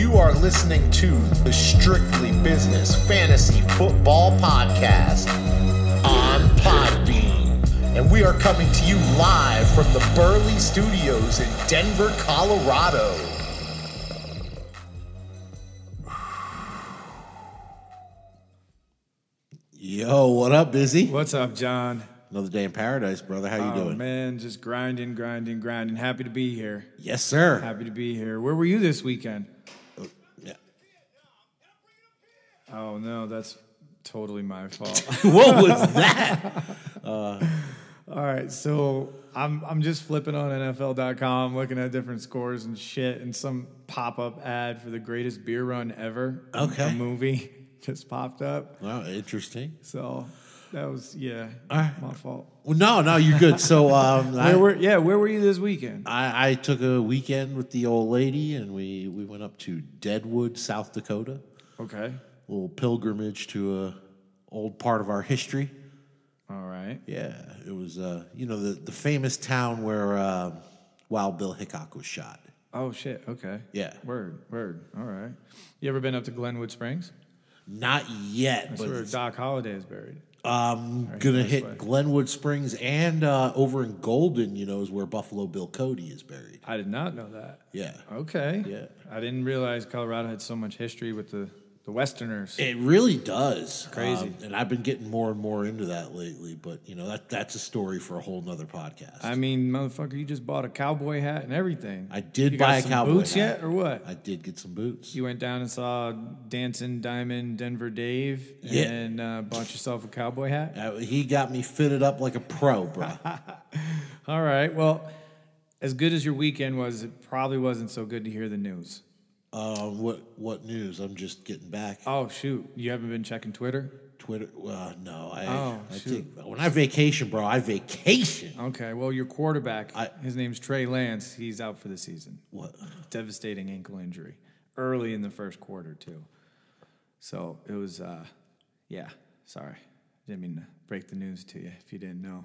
You are listening to the Strictly Business Fantasy Football Podcast on Podbean. And we are coming to you live from the Burley Studios in Denver, Colorado. Yo, what up, Busy? What's up, John? Another day in paradise, brother. How you doing? Man, just grinding. Happy to be here. Yes, sir. Happy to be here. Where were you this weekend? Oh, no, that's totally my fault. What was that? All right, so I'm just flipping on NFL.com, looking at different scores and shit, and some pop-up ad for the greatest beer run ever. Okay. A movie just popped up. Wow, interesting. So that was, my fault. Well, no, you're good. So, where were you this weekend? I took a weekend with the old lady, and we went up to Deadwood, South Dakota. Okay. A little pilgrimage to an old part of our history. All right. Yeah. It was, the famous town where Wild Bill Hickok was shot. Oh, shit. Okay. Yeah. Word. All right. You ever been up to Glenwood Springs? Not yet. That's where Doc Holliday is buried. I'm going to hit Glenwood Springs and over in Golden, is where Buffalo Bill Cody is buried. I did not know that. Yeah. Okay. Yeah. I didn't realize Colorado had so much history with the Westerners. It really does. Crazy. And I've been getting more and more into that lately, but, that's a story for a whole nother podcast. I mean, motherfucker, you just bought a cowboy hat and everything. I did buy a cowboy hat. Boots yet or what? I did get some boots. You went down and saw Dancing Diamond Denver Dave and bought yourself a cowboy hat? He got me fitted up like a pro, bro. All right. Well, as good as your weekend was, it probably wasn't so good to hear the news. What news? I'm just getting back. Oh, shoot. You haven't been checking Twitter? No. When I vacation, bro, I vacation. Okay, well, your quarterback, his name's Trey Lance. He's out for the season. What? Devastating ankle injury. Early in the first quarter, too. So it was, sorry. Didn't mean to break the news to you if you didn't know.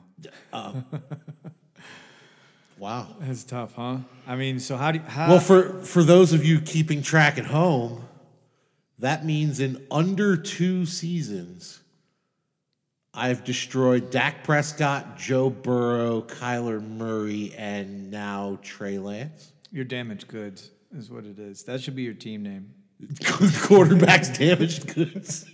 Wow. That's tough, huh? I mean, so Well, for those of you keeping track at home, that means in under 2 seasons, I've destroyed Dak Prescott, Joe Burrow, Kyler Murray, and now Trey Lance. Your damaged goods is what it is. That should be your team name. Quarterbacks damaged goods.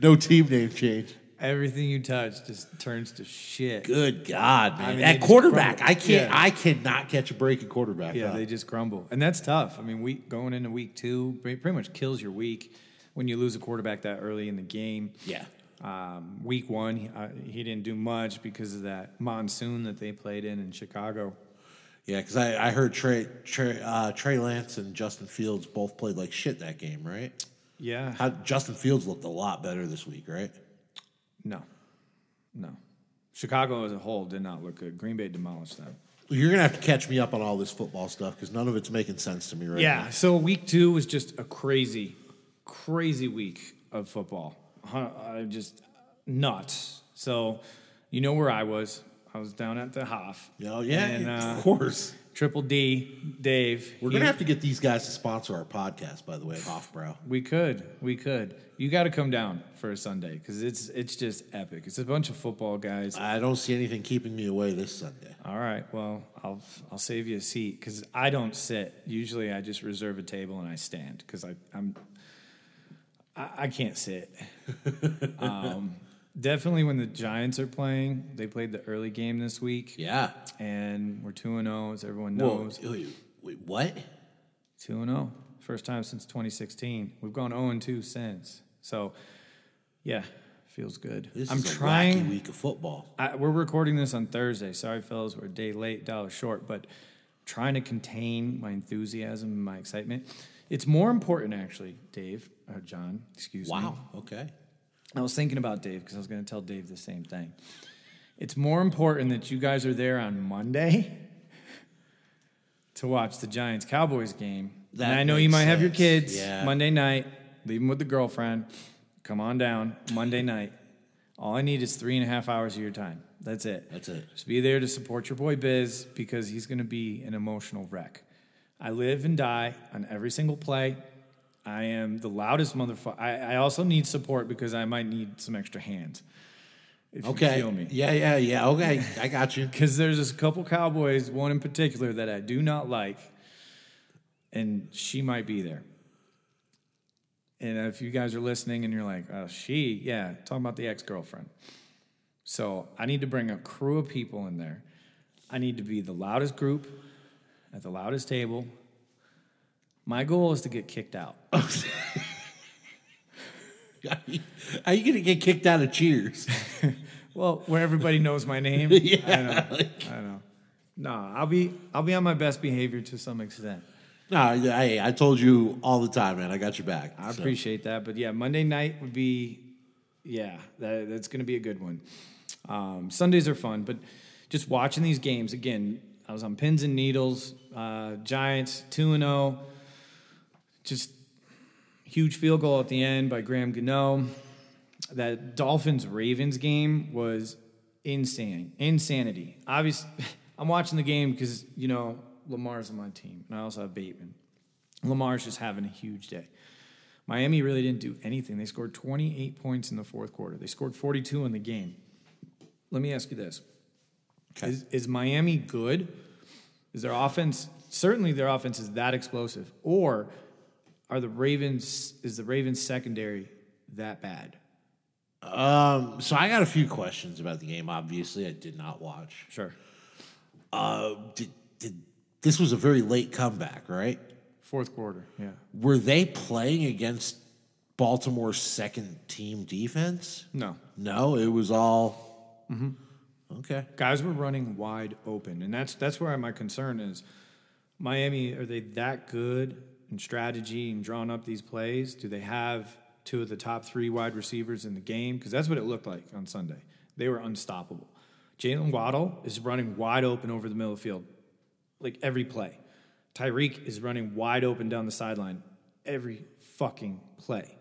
No team name change. Everything you touch just turns to shit. Good God, man! At quarterback, I can't. Yeah. I cannot catch a break at quarterback. Yeah, they just crumble, and that's tough. I mean, going into week 2 pretty much kills your week when you lose a quarterback that early in the game. Yeah. Week 1, he didn't do much because of that monsoon that they played in Chicago. Yeah, because I heard Trey Lance and Justin Fields both played like shit that game, right? Yeah. Justin Fields looked a lot better this week, right? No. Chicago as a whole did not look good. Green Bay demolished them. You're going to have to catch me up on all this football stuff because none of it's making sense to me right now. Yeah, so week 2 was just a crazy, crazy week of football. Just nuts. So you know where I was. I was down at the Hoff. Oh, yeah, and, of course. Triple D, Dave. We're going to have to get these guys to sponsor our podcast, by the way, at Hoffbrow. We could. You got to come down for a Sunday because it's just epic. It's a bunch of football guys. I don't see anything keeping me away this Sunday. All right. Well, I'll save you a seat because I don't sit. Usually I just reserve a table and I stand because I can't sit. Definitely when the Giants are playing. They played the early game this week. Yeah. And we're 2-0, as everyone knows. Whoa. Wait, what? 2-0. First time since 2016. We've gone 0-2 since. So, yeah, feels good. This is a wacky week of football. We're recording this on Thursday. Sorry, fellas, we're a day late, dollar short. But trying to contain my enthusiasm and my excitement. It's more important, actually, Dave, or John, excuse me. Wow, okay. I was thinking about Dave because I was going to tell Dave the same thing. It's more important that you guys are there on Monday to watch the Giants-Cowboys game. And I know you might have your kids Monday night, leave them with the girlfriend, come on down Monday night. All I need is 3.5 hours of your time. That's it. Just be there to support your boy Biz because he's going to be an emotional wreck. I live and die on every single play. I am the loudest motherfucker. I also need support because I might need some extra hands. If okay. You feel me. Yeah. Okay, I got you. Because there's a couple Cowboys, one in particular, that I do not like, and she might be there. And if you guys are listening and you're like, oh, she, yeah, talking about the ex-girlfriend. So I need to bring a crew of people in there. I need to be the loudest group at the loudest table. My goal is to get kicked out. How are you going to get kicked out of Cheers? Well, where everybody knows my name. Yeah, I know. No, I'll be on my best behavior to some extent. No, hey, I told you all the time, man. I got your back. I appreciate that. But, yeah, Monday night would be, yeah, that's going to be a good one. Sundays are fun. But just watching these games, again, I was on pins and needles, Giants 2-0, just huge field goal at the end by Graham Gano. That Dolphins-Ravens game was insane. Insanity. Obviously, I'm watching the game because, you know, Lamar's on my team, and I also have Bateman. Lamar's just having a huge day. Miami really didn't do anything. They scored 28 points in the fourth quarter. They scored 42 in the game. Let me ask you this. Okay. Is Miami good? Is their offense – certainly their offense is that explosive. Or is the Ravens secondary that bad? So I got a few questions about the game, obviously. I did not watch. Sure. This was a very late comeback, right? Fourth quarter, yeah. Were they playing against Baltimore's second-team defense? No, it was all... Mm-hmm. Okay. Guys were running wide open, and that's where my concern is. Miami, are they that good in strategy and drawing up these plays? Do they have two of the top three wide receivers in the game? Because that's what it looked like on Sunday. They were unstoppable. Jalen Waddle is running wide open over the middle of the field, like every play. Tyreek is running wide open down the sideline every fucking play.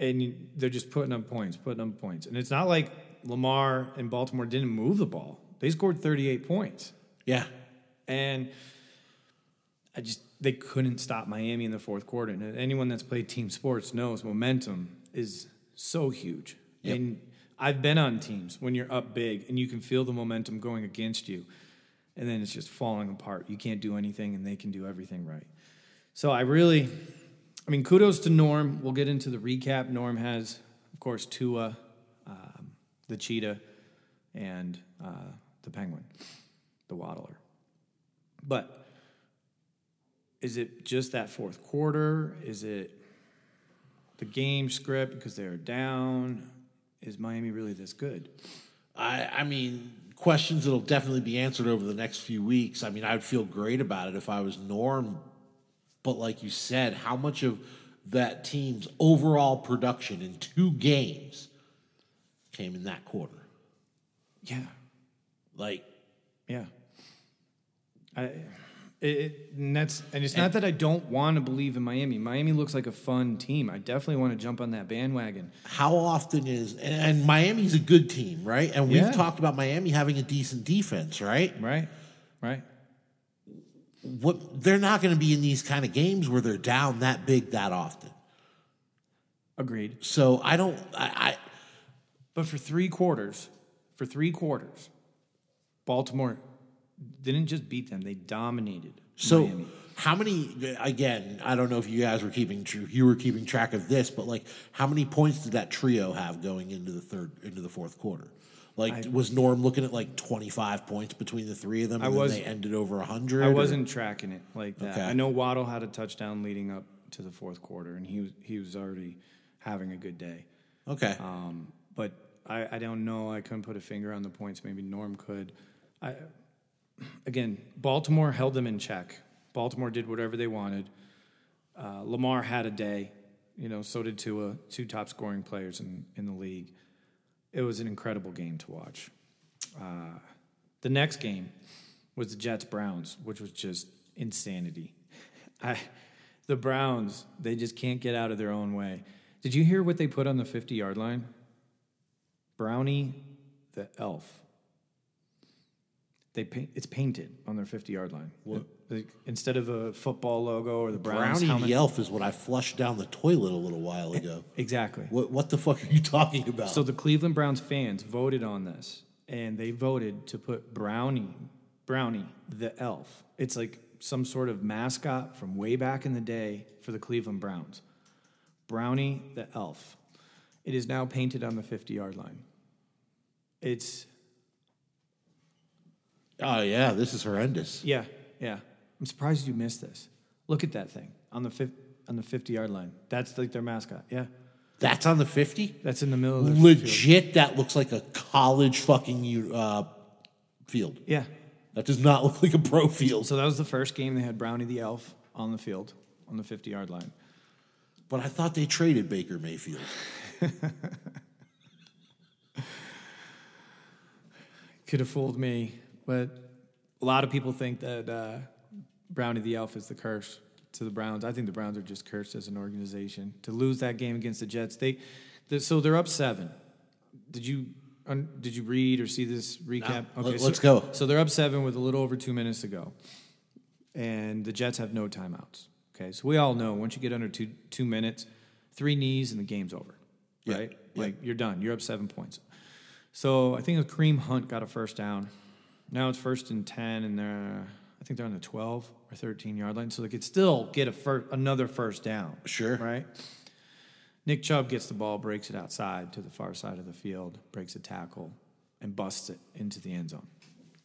And they're just putting up points. And it's not like Lamar and Baltimore didn't move the ball. They scored 38 points. Yeah. And they couldn't stop Miami in the fourth quarter. And anyone that's played team sports knows momentum is so huge. Yep. And I've been on teams when you're up big and you can feel the momentum going against you. And then it's just falling apart. You can't do anything, and they can do everything right. So kudos to Norm. We'll get into the recap. Norm has, of course, Tua, the cheetah, and the penguin, the waddler. But is it just that fourth quarter? Is it the game script because they're down? Is Miami really this good? I mean, questions that'll definitely be answered over the next few weeks. I mean, I'd feel great about it if I was Norm. But like you said, how much of that team's overall production in two games came in that quarter? Yeah. Yeah. Not that I don't want to believe in Miami. Miami looks like a fun team. I definitely want to jump on that bandwagon. How often is... And Miami's a good team, right? And we've talked about Miami having a decent defense, right? Right. They're not going to be in these kind of games where they're down that big that often. Agreed. So I don't... But for three quarters, Baltimore didn't just beat them. They dominated Miami. How many, again, I don't know if you guys were keeping track of this, but how many points did that trio have going into the fourth quarter? Was Norm looking at 25 points between the three of them and they ended over 100? I wasn't tracking it like that. Okay. I know Waddle had a touchdown leading up to the fourth quarter, and he was already having a good day. Okay. But I don't know. I couldn't put a finger on the points. Maybe Norm could. Again, Baltimore held them in check. Baltimore did whatever they wanted. Lamar had a day. You know, so did Tua, two top-scoring players in the league. It was an incredible game to watch. The next game was the Jets-Browns, which was just insanity. The Browns, they just can't get out of their own way. Did you hear what they put on the 50-yard line? Brownie the Elf. It's painted on their 50-yard line. What? instead of a football logo or the Browns helmet. Brownie the Elf is what I flushed down the toilet a little while ago. Exactly. What the fuck are you talking about? So the Cleveland Browns fans voted on this, and they voted to put Brownie the Elf. It's like some sort of mascot from way back in the day for the Cleveland Browns. Brownie the Elf. It is now painted on the 50-yard line. It's... Oh, yeah, this is horrendous. Yeah. I'm surprised you missed this. Look at that thing on the 50-yard line. That's like their mascot, yeah. That's on the 50? That's in the middle of the field. That looks like a college fucking field. Yeah. That does not look like a pro field. So that was the first game they had Brownie the Elf on the field, on the 50-yard line. But I thought they traded Baker Mayfield. Could have fooled me, but a lot of people think that Brownie the Elf is the curse to the Browns. I think the Browns are just cursed as an organization. To lose that game against the Jets, so they're up 7. Did you read or see this recap? No, okay, let's go. So they're up 7 with a little over 2 minutes to go, and the Jets have no timeouts. Okay, so we all know once you get under two minutes, 3 knees and the game's over, right? Yeah. Like, you're done. You're up 7 points. So I think Kareem Hunt got a first down. Now it's 1st and 10, and I think they're on the 12 or 13-yard line, so they could still get another first down. Sure. Right? Nick Chubb gets the ball, breaks it outside to the far side of the field, breaks a tackle, and busts it into the end zone.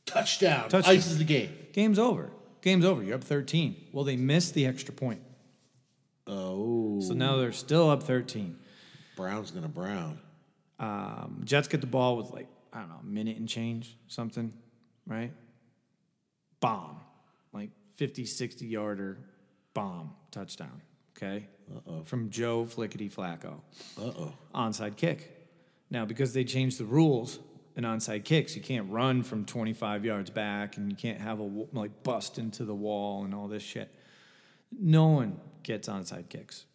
Touchdown. Ices the game. Game's over. You're up 13. Well, they missed the extra point. Oh. So now they're still up 13. Brown's going to Brown. Jets get the ball with, like, I don't know, a minute and change, something, right? Bomb. Like 50, 60-yarder bomb touchdown, okay? Uh-oh. From Joe Flacco. Uh-oh. Onside kick. Now, because they changed the rules in onside kicks, you can't run from 25 yards back, and you can't have a bust into the wall and all this shit. No one gets onside kicks.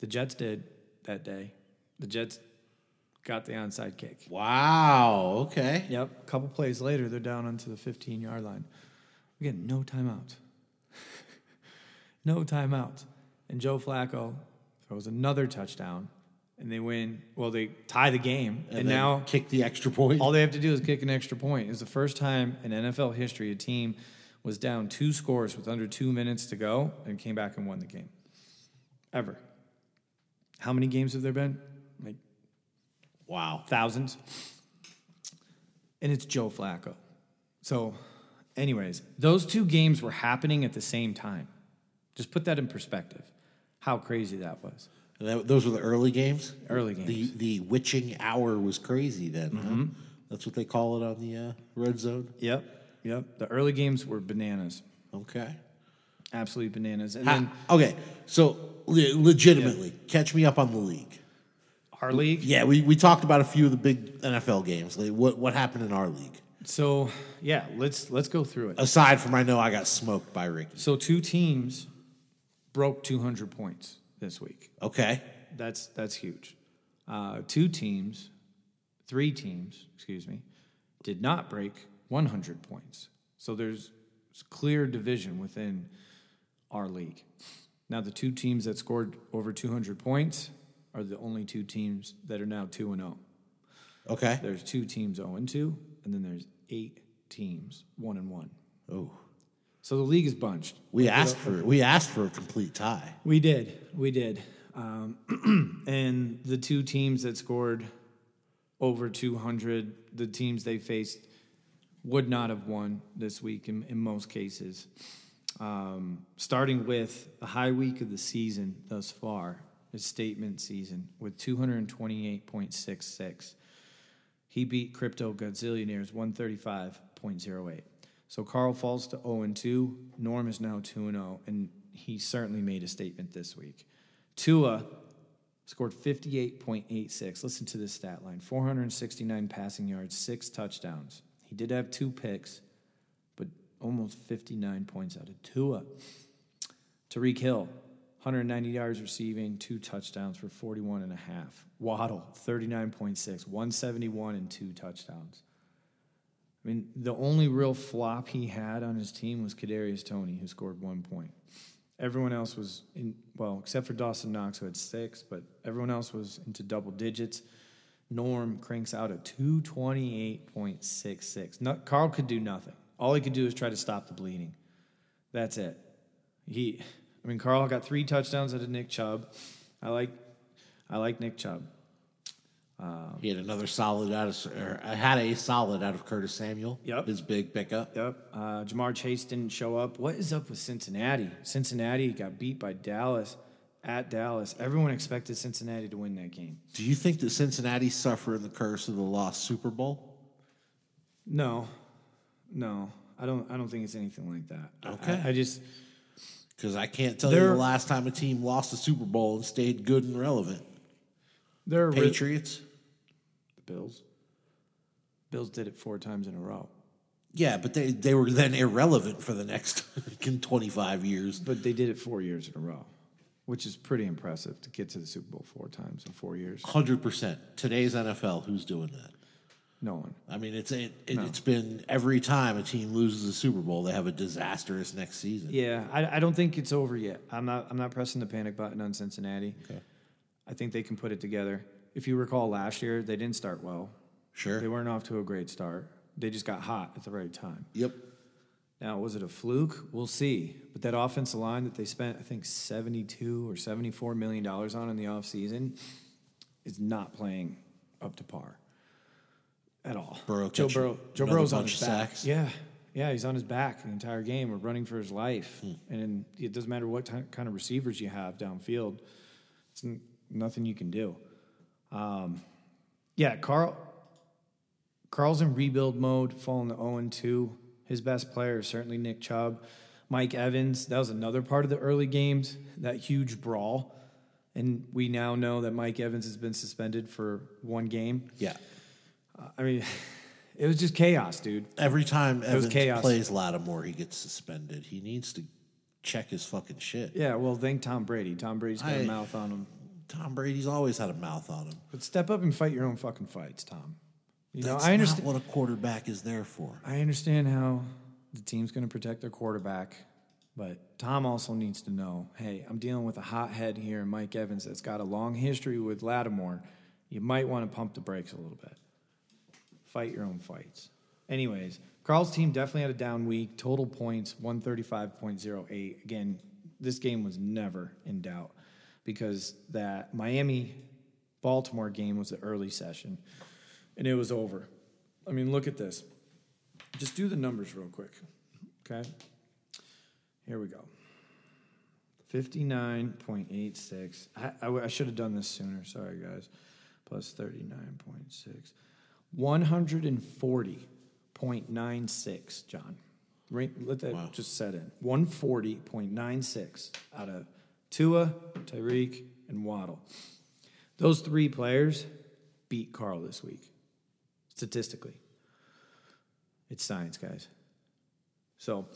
The Jets did that day. The Jets got the onside kick. Wow, okay. Yep, a couple plays later, they're down onto the 15-yard line. Again, no timeout. No timeout. And Joe Flacco throws another touchdown, and they win. Well, they tie the game, and now kick the extra point. All they have to do is kick an extra point. It's the first time in NFL history a team was down 2 scores with under 2 minutes to go and came back and won the game. Ever. How many games have there been? Like, wow. Thousands. And it's Joe Flacco. So, anyways, those 2 games were happening at the same time. Just put that in perspective, how crazy that was. Those were the early games? Early games. The witching hour was crazy then. Mm-hmm. Huh? That's what they call it on the red zone? Yep. The early games were bananas. Okay. Absolutely bananas. And legitimately, catch me up on the league. Our league? Yeah, we talked about a few of the big NFL games. Like, what happened in our league? So, yeah, let's go through it. Aside from I know I got smoked by Ricky. So 2 teams broke 200 points this week. Okay. That's huge. 3 teams did not break 100 points. So there's clear division within our league. Now the 2 teams that scored over 200 points are the only 2 teams that are now 2-0. Okay. There's 2 teams 0-2, and then there's 8 teams 1-1. Oh. So the league is bunched. We asked for a complete tie. We did. And the 2 teams that scored over 200, the teams they faced would not have won this week in most cases. Starting with the high week of the season thus far, his statement season with 228.66. He beat Crypto Godzillionaires 135.08. So Carl falls to 0-2. Norm is now 2-0, and he certainly made a statement this week. Tua scored 58.86. Listen to this stat line. 469 passing yards, 6 touchdowns. He did have 2 picks, but almost 59 points out of Tua. Tyreek Hill, 190 yards receiving, 2 touchdowns for 41.5. Waddle, 39.6, 171 and 2 touchdowns. I mean, the only real flop he had on his team was Kadarius Toney, who scored 1 point. Everyone else was in, well, except for Dawson Knox, who had six, but everyone else was into double digits. Norm cranks out a 228.66. Carl could do nothing. All he could do is try to stop the bleeding. That's it. Carl got three touchdowns out of Nick Chubb. I like Nick Chubb. He had a solid out of Curtis Samuel. Yep. His big pickup. Yep. Jamar Chase didn't show up. What is up with Cincinnati? Cincinnati got beat by Dallas at Dallas. Everyone expected Cincinnati to win that game. Do you think that Cincinnati suffered the curse of the lost Super Bowl? No. I don't think it's anything like that. Okay. I just because I can't tell you the last time a team lost the Super Bowl and stayed good and relevant. They're Patriots. The Bills. Bills did it four times in a row. Yeah, but they were then irrelevant for the next 25 years. But they did it 4 years in a row, which is pretty impressive to get to the Super Bowl four times in 4 years. 100%. Today's NFL, who's doing that? No one. I mean, it's been every time a team loses the Super Bowl, they have a disastrous next season. Yeah, I don't think it's over yet. I'm not pressing the panic button on Cincinnati. Okay. I think they can put it together. If you recall last year, they didn't start well. Sure. They weren't off to a great start. They just got hot at the right time. Yep. Now, was it a fluke? We'll see. But that offensive line that they spent, I think, $72 or $74 million on in the offseason is not playing up to par at all. Joe Burrow's on his back. Sacks. Yeah, he's on his back the entire game. We're running for his life. And it doesn't matter what kind of receivers you have downfield. It's nothing you can do. Carl's in rebuild mode, falling to 0-2. His best player is certainly Nick Chubb. Mike Evans, that was another part of the early games, that huge brawl. And we now know that Mike Evans has been suspended for one game. Yeah. It was just chaos, dude. Every time Evans plays Lattimore, he gets suspended. He needs to check his fucking shit. Yeah, well, thank Tom Brady. Tom Brady's got a mouth on him. Tom Brady's always had a mouth on him. But step up and fight your own fucking fights, Tom. I understand not what a quarterback is there for. I understand how the team's going to protect their quarterback, but Tom also needs to know, hey, I'm dealing with a hothead here, Mike Evans, that's got a long history with Lattimore. You might want to pump the brakes a little bit. Fight your own fights. Anyways, Carl's team definitely had a down week. Total points, 135.08. Again, this game was never in doubt, because that Miami-Baltimore game was the early session, and it was over. I mean, look at this. Just do the numbers real quick, okay? Here we go. 59.86. I should have done this sooner. Sorry, guys. Plus 39.6. 140.96, John. Let that just set in. 140.96 out of Tua, Tyreek, and Waddle. Those three players beat Carl this week, statistically. It's science, guys. So,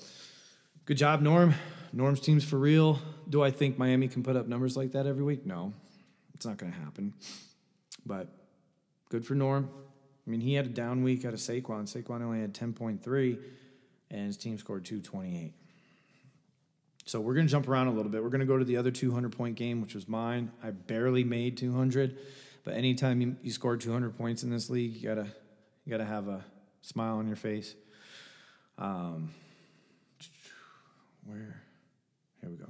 good job, Norm. Norm's team's for real. Do I think Miami can put up numbers like that every week? No, it's not going to happen. But good for Norm. I mean, he had a down week out of Saquon. Saquon only had 10.3, and his team scored 228. So we're going to jump around a little bit. We're going to go to the other 200-point game, which was mine. I barely made 200, but anytime you score 200 points in this league, you gotta have a smile on your face. Here we go.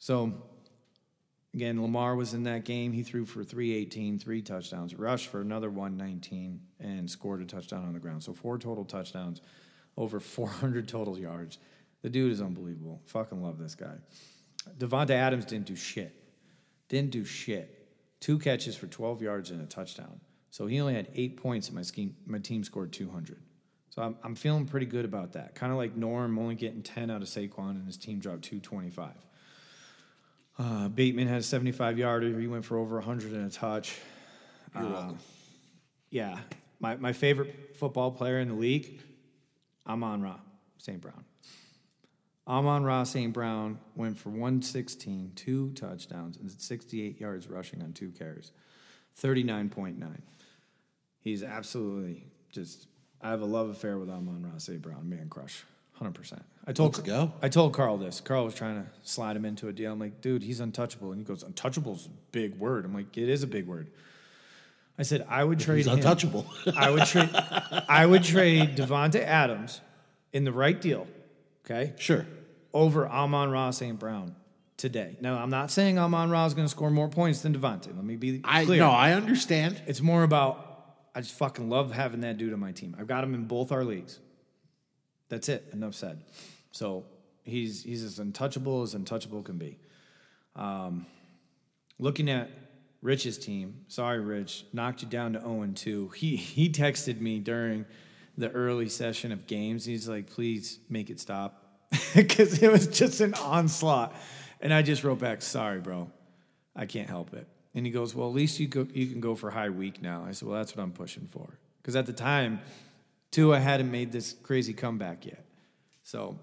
So again, Lamar was in that game. He threw for 318, three touchdowns, rushed for another 119, and scored a touchdown on the ground. So four total touchdowns, over 400 total yards. The dude is unbelievable. Fucking love this guy. Devontae Adams didn't do shit. Two catches for 12 yards and a touchdown. So he only had 8 points, and my team scored 200. So I'm feeling pretty good about that. Kind of like Norm only getting 10 out of Saquon, and his team dropped 225. Bateman had a 75-yarder. He went for over 100 and a touch. You're welcome. Yeah. My favorite football player in the league, Amon Ra St. Brown. Amon Ra St. Brown went for 116, two touchdowns, and 68 yards rushing on two carries, 39.9. He's absolutely just I have a love affair with Amon Ra St. Brown, man crush, 100%. I told Carl this. Carl was trying to slide him into a deal. I'm like, dude, he's untouchable. And he goes, untouchable's a big word. I'm like, it is a big word. I said, I would trade him. He's untouchable. I would trade Devontae Adams in the right deal, okay? Sure. Over Amon Ra St. Brown today. Now, I'm not saying Amon Ra is going to score more points than Devontae. Let me be clear. No, I understand. It's more about, I just fucking love having that dude on my team. I've got him in both our leagues. That's it. Enough said. So he's as untouchable can be. Looking at Rich's team, sorry, Rich, knocked you down to 0-2. He texted me during the early session of games. He's like, please make it stop. Because it was just an onslaught. And I just wrote back, sorry, bro. I can't help it. And he goes, well, at least you can go for high week now. I said, well, that's what I'm pushing for. Because at the time, Tua hadn't made this crazy comeback yet. So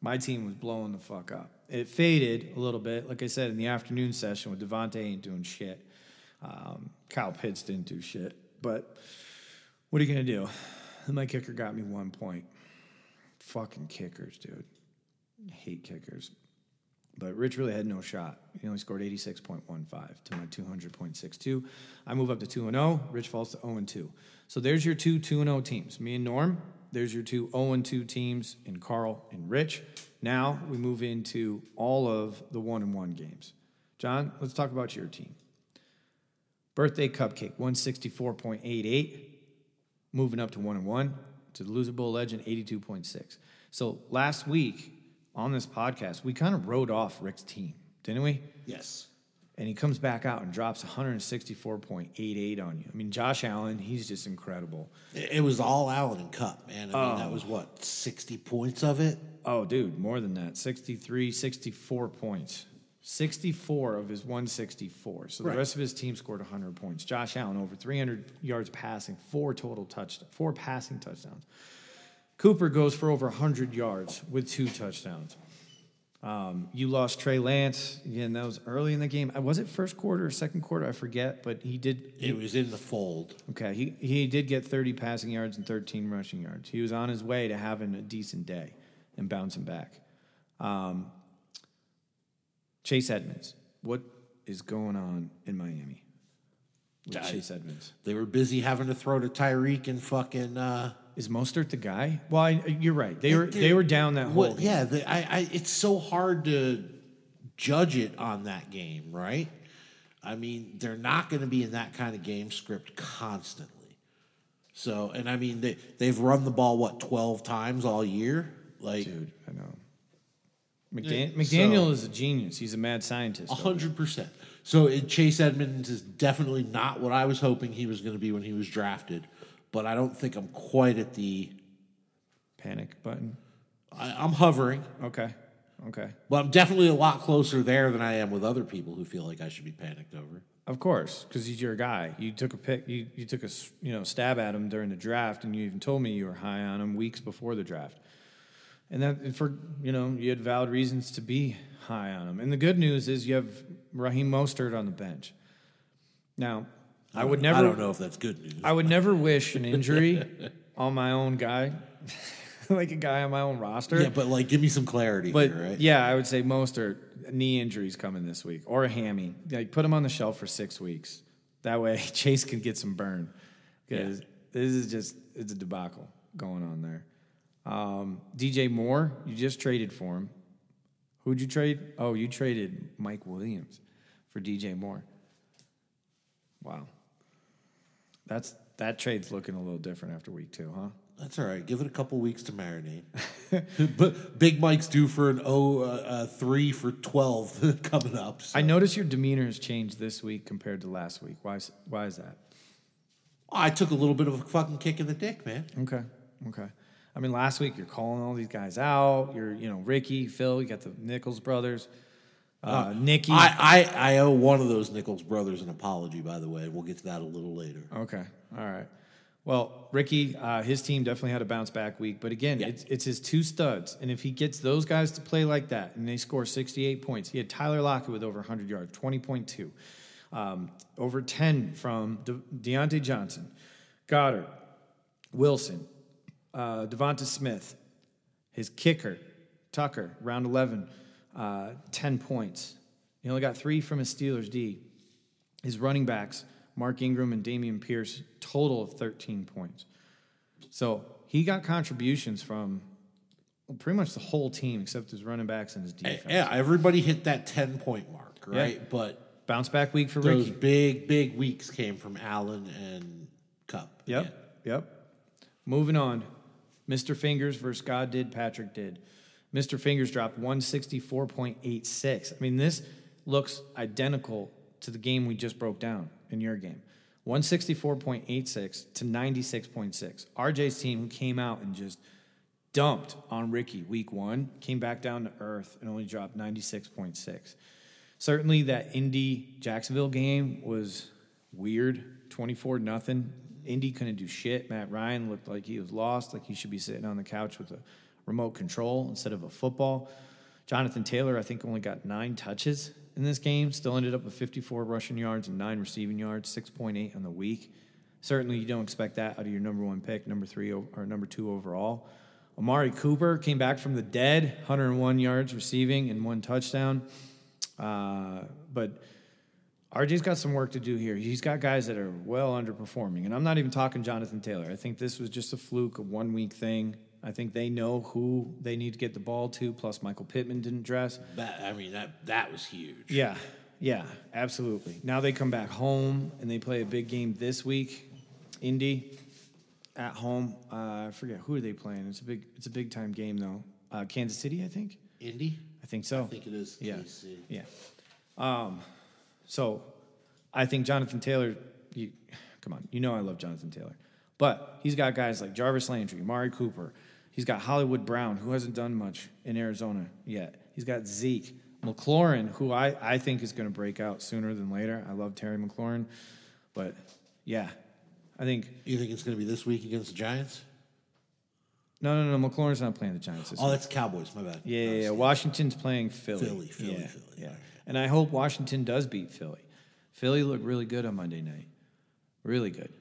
my team was blowing the fuck up. It faded a little bit. Like I said, in the afternoon session with Devontae ain't doing shit. Kyle Pitts didn't do shit. But what are you going to do? And my kicker got me 1 point. Fucking kickers, dude. I hate kickers. But Rich really had no shot. He only scored 86.15 to my 200.62. I move up to 2-0. Rich falls to 0-2. So there's your two 2-0 teams. Me and Norm, there's your two 0-2 teams in Carl and Rich. Now we move into all of the 1-1 games. John, let's talk about your team. Birthday Cupcake, 164.88. Moving up to 1-1 to the Loser Bowl Legend, 82.6. So last week on this podcast, we kind of rode off Rick's team, didn't we? Yes. And he comes back out and drops 164.88 on you. I mean, Josh Allen, he's just incredible. It was all Allen and Cup, man. I mean, that was, what, 60 points of it? Oh, dude, more than that. 63, 64 points. 64 of his 164. So right. The rest of his team scored 100 points. Josh Allen, over 300 yards passing, four passing touchdowns. Cooper goes for over 100 yards with 2 touchdowns. You lost Trey Lance. Again, that was early in the game. Was it first quarter or second quarter? I forget, but he did. It was in the fold. Okay, he did get 30 passing yards and 13 rushing yards. He was on his way to having a decent day and bouncing back. Chase Edmonds. What is going on in Miami with Chase Edmonds? They were busy having to throw to Tyreek and fucking... Is Mostert the guy? Well, you're right. They were down that whole game. Yeah, it's so hard to judge it on that game, right? I mean, they're not going to be in that kind of game script constantly. So, and I mean, they've run the ball, what, 12 times all year? Like, dude, I know. McDaniel is a genius. He's a mad scientist. 100%. So Chase Edmonds is definitely not what I was hoping he was going to be when he was drafted. But I don't think I'm quite at the panic button. I'm hovering. Okay. But I'm definitely a lot closer there than I am with other people who feel like I should be panicked over. Of course, because he's your guy. You took a pick. You took a stab at him during the draft, and you even told me you were high on him weeks before the draft. And that you had valid reasons to be high on him. And the good news is you have Raheem Mostert on the bench now. I don't know if that's good news. I would never wish an injury on my own guy, like a guy on my own roster. Yeah, but like, give me some clarity here, right? Yeah, I would say Mostert, knee injuries coming this week, or a hammy. Like, put him on the shelf for 6 weeks. That way, Chase can get some burn. Because This is just, it's a debacle going on there. DJ Moore, you just traded for him. Who'd you trade? Oh, you traded Mike Williams for DJ Moore. Wow. That trade's looking a little different after week 2, huh? That's all right. Give it a couple weeks to marinate. But Big Mike's due for an 3 for 12 coming up. So. I notice your demeanor has changed this week compared to last week. Why is that? I took a little bit of a fucking kick in the dick, man. Okay. I mean, last week you're calling all these guys out. You're, Ricky, Phil, you got the Nichols brothers. Nikki. I owe one of those Nichols brothers an apology, by the way. We'll get to that a little later. Okay. All right. Well, Ricky, his team definitely had a bounce back week. But again, it's his 2 studs. And if he gets those guys to play like that and they score 68 points, he had Tyler Lockett with over 100 yards, 20.2. Over 10 from Deontay Johnson, Goddard, Wilson, Devonta Smith, his kicker, Tucker, round 11, 10 points. He only got 3 from his Steelers D. His running backs, Mark Ingram and Damian Pierce, total of 13 points. So he got contributions from pretty much the whole team except his running backs and his defense. Yeah, everybody hit that 10-point mark, right? Yeah. But bounce back week for Ricky. Those big weeks came from Allen and Cup. Yep. Moving on. Mr. Fingers versus God did, Patrick did. Mr. Fingers dropped 164.86. I mean, this looks identical to the game we just broke down in your game. 164.86 to 96.6. RJ's team, who came out and just dumped on Ricky week one, came back down to earth and only dropped 96.6. Certainly that Indy-Jacksonville game was weird, 24-0. Indy couldn't do shit. Matt Ryan looked like he was lost, like he should be sitting on the couch with a remote control instead of a football. Jonathan Taylor, I think, only got 9 touches in this game. Still ended up with 54 rushing yards and 9 receiving yards, 6.8 on the week. Certainly you don't expect that out of your number 1 pick, number 2 overall. Amari Cooper came back from the dead, 101 yards receiving and 1 touchdown. But RJ's got some work to do here. He's got guys that are well underperforming. And I'm not even talking Jonathan Taylor. I think this was just a fluke, a one-week thing. I think they know who they need to get the ball to, plus Michael Pittman didn't dress. That was huge. Yeah, absolutely. Now they come back home, and they play a big game this week, Indy, at home. I forget who are they playing. It's a big-time game, though. Kansas City, I think? Indy? I think so. I think it is Kansas City. Yeah. So, I think Jonathan Taylor, come on, you know I love Jonathan Taylor. But he's got guys like Jarvis Landry, Amari Cooper. He's got Hollywood Brown, who hasn't done much in Arizona yet. He's got Zeke. McLaurin, who I think is going to break out sooner than later. I love Terry McLaurin. But, yeah, I think. You think it's going to be this week against the Giants? No. McLaurin's not playing the Giants this week. That's Cowboys. My bad. Yeah. Washington's playing Philly. Philly. Yeah. And I hope Washington does beat Philly. Philly looked really good on Monday night. Really good.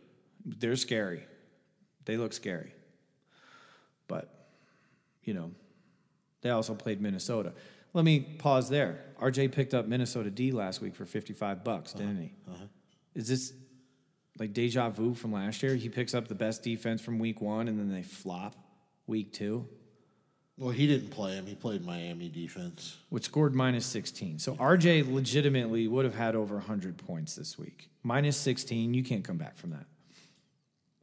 They're scary. They look scary. But, they also played Minnesota. Let me pause there. RJ picked up Minnesota D last week for $55, didn't he? Uh-huh. Is this like deja vu from last year? He picks up the best defense from week one, and then they flop week two? Well, he didn't play him. He played Miami defense. Which scored minus 16. So, RJ legitimately would have had over 100 points this week. Minus 16, you can't come back from that.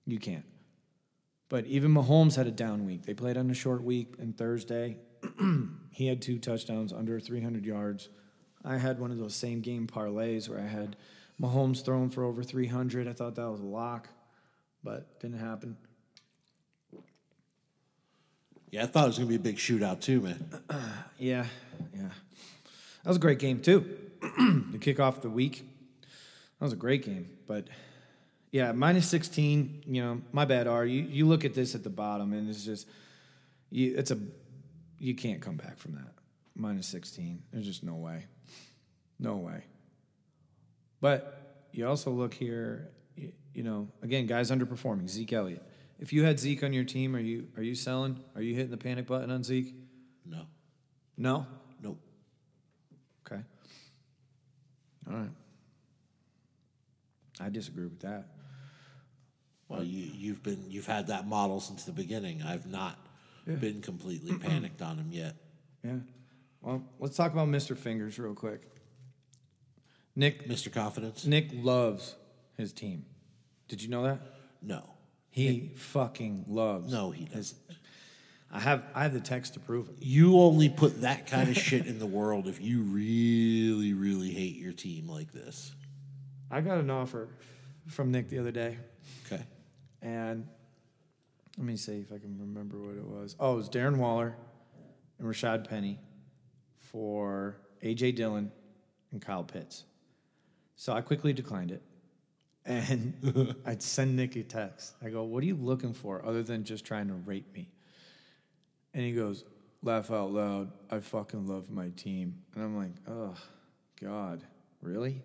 You can't. But even Mahomes had a down week. They played on a short week, and Thursday he had 2 touchdowns, under 300 yards. I had one of those same game parlays where I had Mahomes thrown for over 300. I thought that was a lock, but didn't happen. Yeah, I thought it was going to be a big shootout too, man. Yeah. That was a great game too. To kick off the week, that was a great game. But yeah, minus 16, my bad, R. You look at this at the bottom, and it's just you can't come back from that. Minus 16. There's just no way. No way. But you also look here, again, guys underperforming. Zeke Elliott. If you had Zeke on your team, are you selling? Are you hitting the panic button on Zeke? No? Nope. Okay. All right. I disagree with that. Well, you've had that model since the beginning. I've not been completely panicked on him yet. Yeah. Well, let's talk about Mr. Fingers real quick. Mr. Confidence. Nick loves his team. Did you know that? No. He fucking loves. No, he doesn't. I have the text to prove it. You only put that kind of shit in the world if you really, really hate your team like this. I got an offer from Nick the other day. Okay. And let me see if I can remember what it was. Oh, it was Darren Waller and Rashad Penny for A.J. Dillon and Kyle Pitts. So I quickly declined it. And I'd send Nick a text. I go, what are you looking for other than just trying to rape me? And he goes, laugh out loud, I fucking love my team. And I'm like, oh, God, really?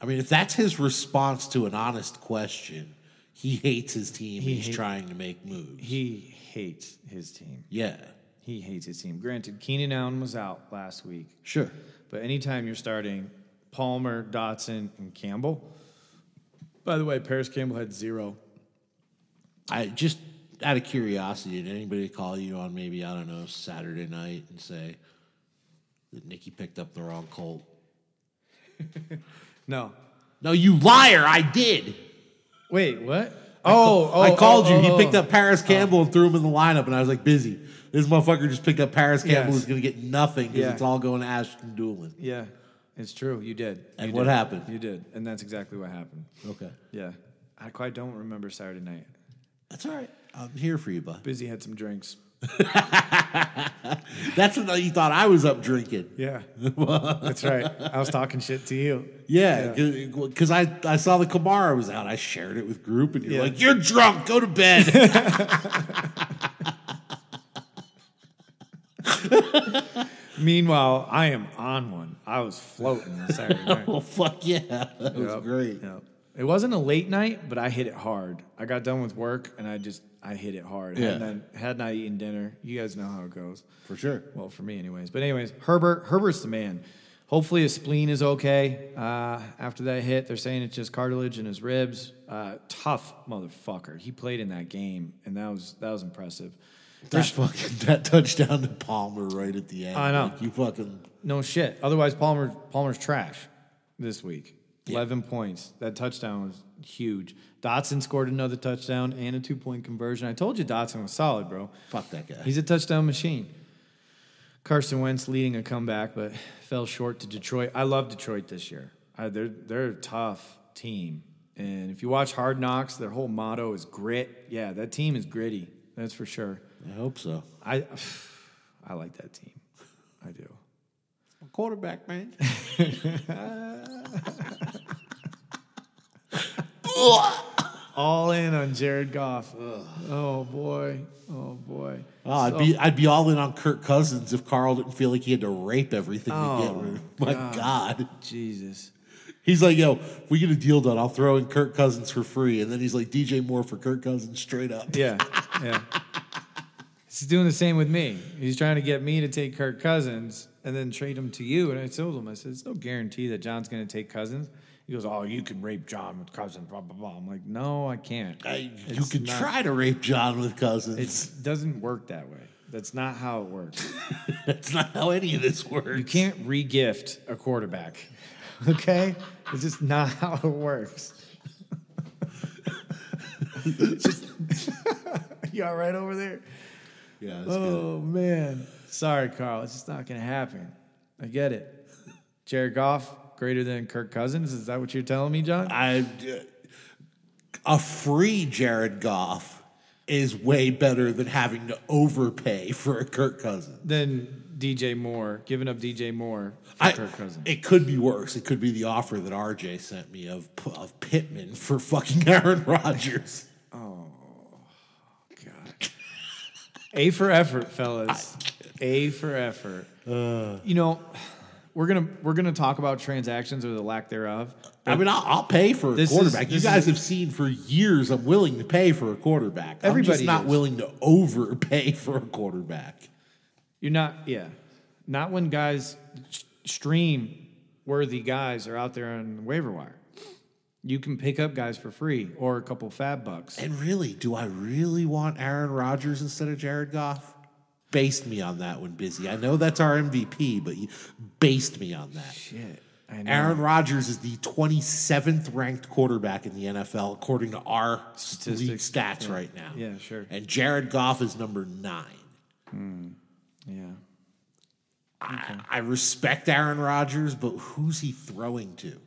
I mean, if that's his response to an honest question, He hates his team. He's trying to make moves. He hates his team. Yeah. He hates his team. Granted, Keenan Allen was out last week. Sure. But anytime you're starting Palmer, Dotson, and Campbell. By the way, Paris Campbell had 0. I just, out of curiosity, did anybody call you on maybe, I don't know, Saturday night and say that Nikki picked up the wrong Colt? No. No, you liar. I did. Wait, what? I called you. He picked up Paris Campbell and threw him in the lineup, and I was like, busy. This motherfucker just picked up Paris Campbell who's going to get nothing because it's all going to Ashton Doolin. Yeah, it's true. You did. And what happened? You did. And that's exactly what happened. Okay. Yeah. I quite don't remember Saturday night. That's all right. I'm here for you, bud. Busy had some drinks. That's what you thought I was up drinking. Yeah. That's right. I was talking shit to you. Yeah, because I saw the Camaro was out. I shared it with group, and you're like, you're drunk. Go to bed. Meanwhile, I am on one. I was floating on Saturday night. Oh, fuck yeah. That was great. Yep. It wasn't a late night, but I hit it hard. I got done with work, and I hit it hard. Yeah. Hadn't I eaten dinner? You guys know how it goes. For sure. Well, for me anyways. But anyways, Herbert's the man. Hopefully his spleen is okay after that hit. They're saying it's just cartilage in his ribs. Tough motherfucker. He played in that game, and that was impressive. There's fucking that touchdown to Palmer right at the end. I know. Like you fucking... No shit. Otherwise, Palmer's trash this week. 11 points. That touchdown was huge. Dotson scored another touchdown and a 2-point conversion. I told you Dotson was solid, bro. Fuck that guy. He's a touchdown machine. Carson Wentz leading a comeback, but fell short to Detroit. I love Detroit this year. They're a tough team. And if you watch Hard Knocks, their whole motto is grit. Yeah, that team is gritty. That's for sure. I hope so. I like that team. I do. I'm a quarterback, man. All in on Jared Goff. Ugh. Oh boy. Oh, so, I'd be all in on Kirk Cousins if Carl didn't feel like he had to rape everything to get rid of. My God. Jesus. He's like, yo, if we get a deal done, I'll throw in Kirk Cousins for free. And then he's like, DJ Moore for Kirk Cousins straight up. Yeah. Yeah. He's doing the same with me. He's trying to get me to take Kirk Cousins and then trade him to you. And I told him, I said, it's no guarantee that John's going to take Cousins. He goes, oh, you can rape John with Cousins, blah, blah, blah. I'm like, no, I can't. You can try to rape John with Cousins. It doesn't work that way. That's not how it works. That's not how any of this works. You can't re-gift a quarterback, okay? It's just not how it works. You all right over there? Yeah, that's good. Man. Sorry, Carl. It's just not going to happen. I get it. Jared Goff. Greater than Kirk Cousins? Is that what you're telling me, John? A free Jared Goff is way better than having to overpay for a Kirk Cousins. Then DJ Moore, giving up DJ Moore for Kirk Cousins. It could be worse. It could be the offer that RJ sent me of Pittman for fucking Aaron Rodgers. Oh, God. A for effort, fellas. A for effort. You know... We're gonna talk about transactions or the lack thereof. I mean, I'll pay for a quarterback. You guys have seen for years I'm willing to pay for a quarterback. Everybody's not willing to overpay for a quarterback. You're not, not when guys stream worthy guys are out there on the waiver wire. You can pick up guys for free or a couple fab bucks. And really, do I really want Aaron Rodgers instead of Jared Goff? Based me on that one, Busy. I know that's our MVP, but you based me on that. Shit. I know. Aaron Rodgers is the 27th ranked quarterback in the NFL, according to our league stats right now. Yeah, sure. And Jared Goff is number 9. Yeah. Okay. I respect Aaron Rodgers, but who's he throwing to?